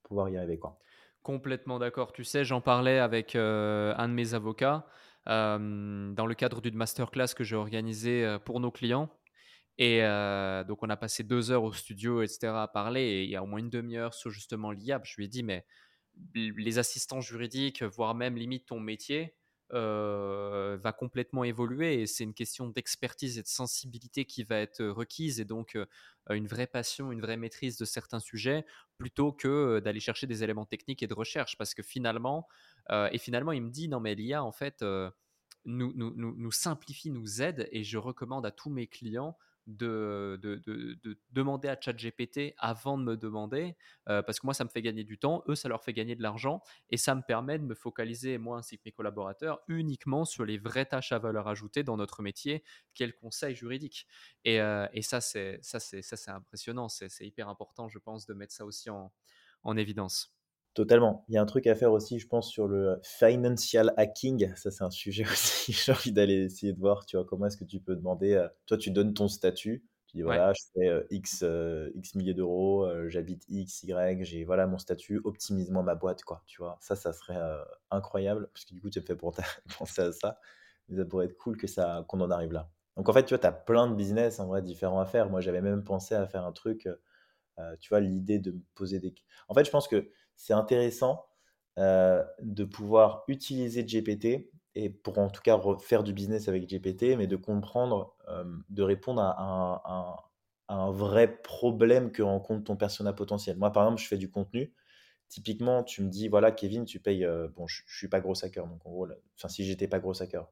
pouvoir y arriver, quoi. Complètement d'accord. Tu sais, j'en parlais avec un de mes avocats dans le cadre d'une masterclass que j'ai organisée pour nos clients. Et donc, on a passé 2 heures au studio, etc., à parler. Et il y a au moins une demi-heure sur justement l'IA. Je lui ai dit, mais les assistants juridiques, voire même limite ton métier, va complètement évoluer. Et c'est une question d'expertise et de sensibilité qui va être requise. Et donc, une vraie passion, une vraie maîtrise de certains sujets, plutôt que d'aller chercher des éléments techniques et de recherche. Parce que finalement, il me dit, non, mais l'IA, en fait, nous simplifie, nous aide. Et je recommande à tous mes clients de demander à ChatGPT avant de me demander, parce que moi ça me fait gagner du temps, eux ça leur fait gagner de l'argent, et ça me permet de me focaliser, moi ainsi que mes collaborateurs, uniquement sur les vraies tâches à valeur ajoutée dans notre métier, qui est le conseil juridique. Et ça c'est impressionnant, c'est hyper important, je pense, de mettre ça aussi en évidence. Totalement. Il y a un truc à faire aussi, je pense, sur le financial hacking. Ça, c'est un sujet aussi. J'ai envie d'aller essayer de voir, tu vois, comment est-ce que tu peux demander. Toi, tu donnes ton statut. Tu dis, voilà, je fais X milliers d'euros, j'habite X, Y, j'ai voilà mon statut, optimise-moi ma boîte, quoi. Tu vois, ça serait incroyable, parce que du coup, tu me fais penser à ça. Mais ça pourrait être cool qu'on en arrive là. Donc, en fait, tu vois, tu as plein de business, en vrai, différents à faire. Moi, j'avais même pensé à faire un truc, tu vois, l'idée de poser des... En fait, je pense que c'est intéressant de pouvoir utiliser GPT, et pour en tout cas faire du business avec GPT, mais de comprendre, de répondre à un vrai problème que rencontre ton persona potentiel. Moi, par exemple, je fais du contenu. Typiquement, tu me dis, voilà, Kevin, tu payes... bon, je ne suis pas gros hacker, donc en gros, si j'étais pas gros hacker,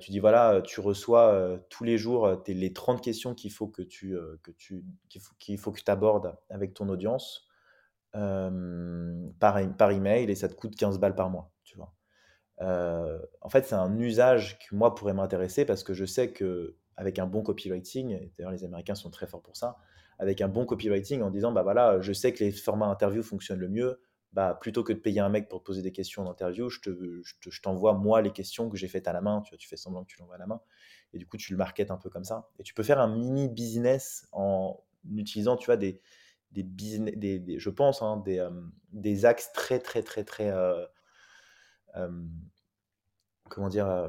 tu dis voilà, tu reçois tous les jours les 30 questions qu'il faut que tu abordes avec ton audience par email, et ça te coûte 15 balles par mois, tu vois. En fait, c'est un usage qui, moi, pourrait m'intéresser, parce que je sais qu'avec un bon copywriting, et d'ailleurs les Américains sont très forts pour ça, avec un bon copywriting en disant bah voilà, je sais que les formats interview fonctionnent le mieux, bah plutôt que de payer un mec pour te poser des questions en interview, je t'envoie moi les questions que j'ai faites à la main, tu vois, tu fais semblant que tu l'envoies à la main, et du coup tu le marketes un peu comme ça, et tu peux faire un mini business en utilisant, tu vois, des je pense, hein, des axes très très très très comment dire,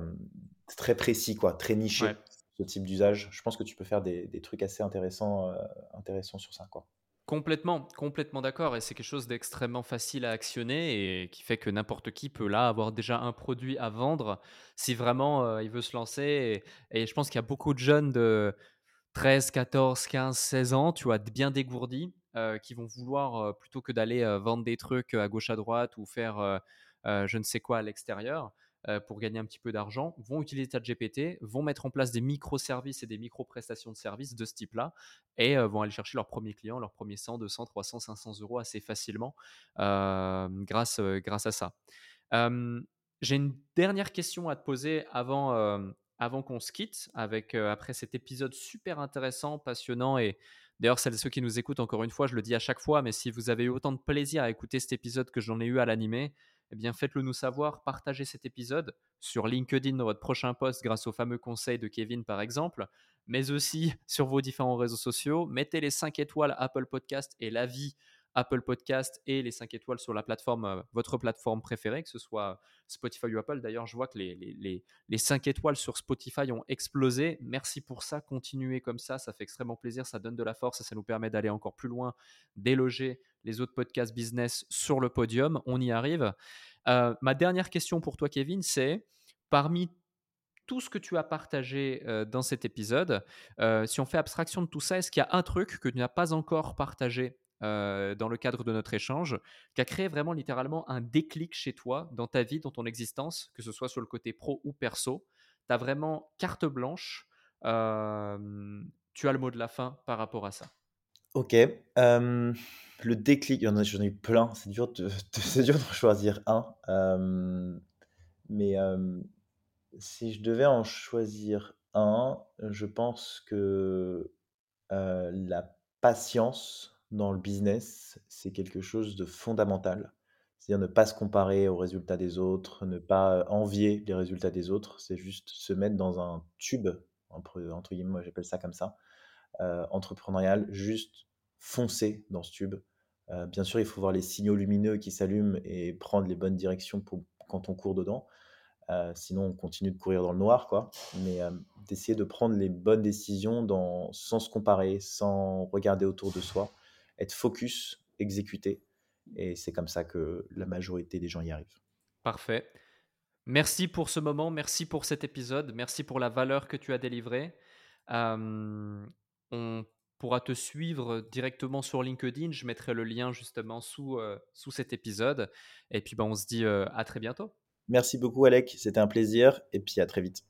très précis, quoi, très niché, ouais. Ce type d'usage, je pense que tu peux faire des trucs assez intéressants sur ça, quoi. Complètement d'accord, et c'est quelque chose d'extrêmement facile à actionner et qui fait que n'importe qui peut là avoir déjà un produit à vendre si vraiment il veut se lancer, et je pense qu'il y a beaucoup de jeunes de 13, 14, 15, 16 ans, tu vois, bien dégourdis, qui vont vouloir, plutôt que d'aller vendre des trucs à gauche à droite ou faire je ne sais quoi à l'extérieur, pour gagner un petit peu d'argent, vont utiliser ChatGPT, vont mettre en place des microservices et des micro-prestations de services de ce type-là, et vont aller chercher leurs premiers clients, leurs premiers 100, 200, 300, 500 euros assez facilement grâce à ça. J'ai une dernière question à te poser avant qu'on se quitte, après cet épisode super intéressant, passionnant, et d'ailleurs, celles et ceux qui nous écoutent, encore une fois, je le dis à chaque fois, mais si vous avez eu autant de plaisir à écouter cet épisode que j'en ai eu à l'animer, eh bien, faites-le nous savoir, partagez cet épisode sur LinkedIn dans votre prochain post grâce au fameux conseil de Kevin, par exemple, mais aussi sur vos différents réseaux sociaux. Mettez les 5 étoiles Apple Podcast et l'avis Apple Podcast, et les 5 étoiles sur votre plateforme préférée, que ce soit Spotify ou Apple. D'ailleurs, je vois que les 5 étoiles sur Spotify ont explosé. Merci pour ça. Continuez comme ça. Ça fait extrêmement plaisir. Ça donne de la force et ça nous permet d'aller encore plus loin, d'éloger les autres podcasts business sur le podium. On y arrive. Ma dernière question pour toi, Kevin, c'est parmi tout ce que tu as partagé dans cet épisode, si on fait abstraction de tout ça, est-ce qu'il y a un truc que tu n'as pas encore partagé dans le cadre de notre échange, qui a créé vraiment littéralement un déclic chez toi, dans ta vie, dans ton existence, que ce soit sur le côté pro ou perso? Tu as vraiment carte blanche. Tu as le mot de la fin par rapport à ça. Ok, le déclic, j'en ai eu plein, c'est dur de choisir un, mais si je devais en choisir un, je pense que la patience dans le business, c'est quelque chose de fondamental, c'est-à-dire ne pas se comparer aux résultats des autres, ne pas envier les résultats des autres, c'est juste se mettre dans un tube, entre guillemets, moi j'appelle ça comme ça, entrepreneurial, juste foncer dans ce tube. Bien sûr, il faut voir les signaux lumineux qui s'allument et prendre les bonnes directions quand on court dedans. Sinon, on continue de courir dans le noir, quoi. Mais d'essayer de prendre les bonnes décisions sans se comparer, sans regarder autour de soi, être focus, exécuter. Et c'est comme ça que la majorité des gens y arrivent. Parfait. Merci pour ce moment, merci pour cet épisode, merci pour la valeur que tu as délivrée. On pourra te suivre directement sur LinkedIn. Je mettrai le lien justement sous cet épisode. Et puis, on se dit à très bientôt. Merci beaucoup, Alec. C'était un plaisir. Et puis, à très vite.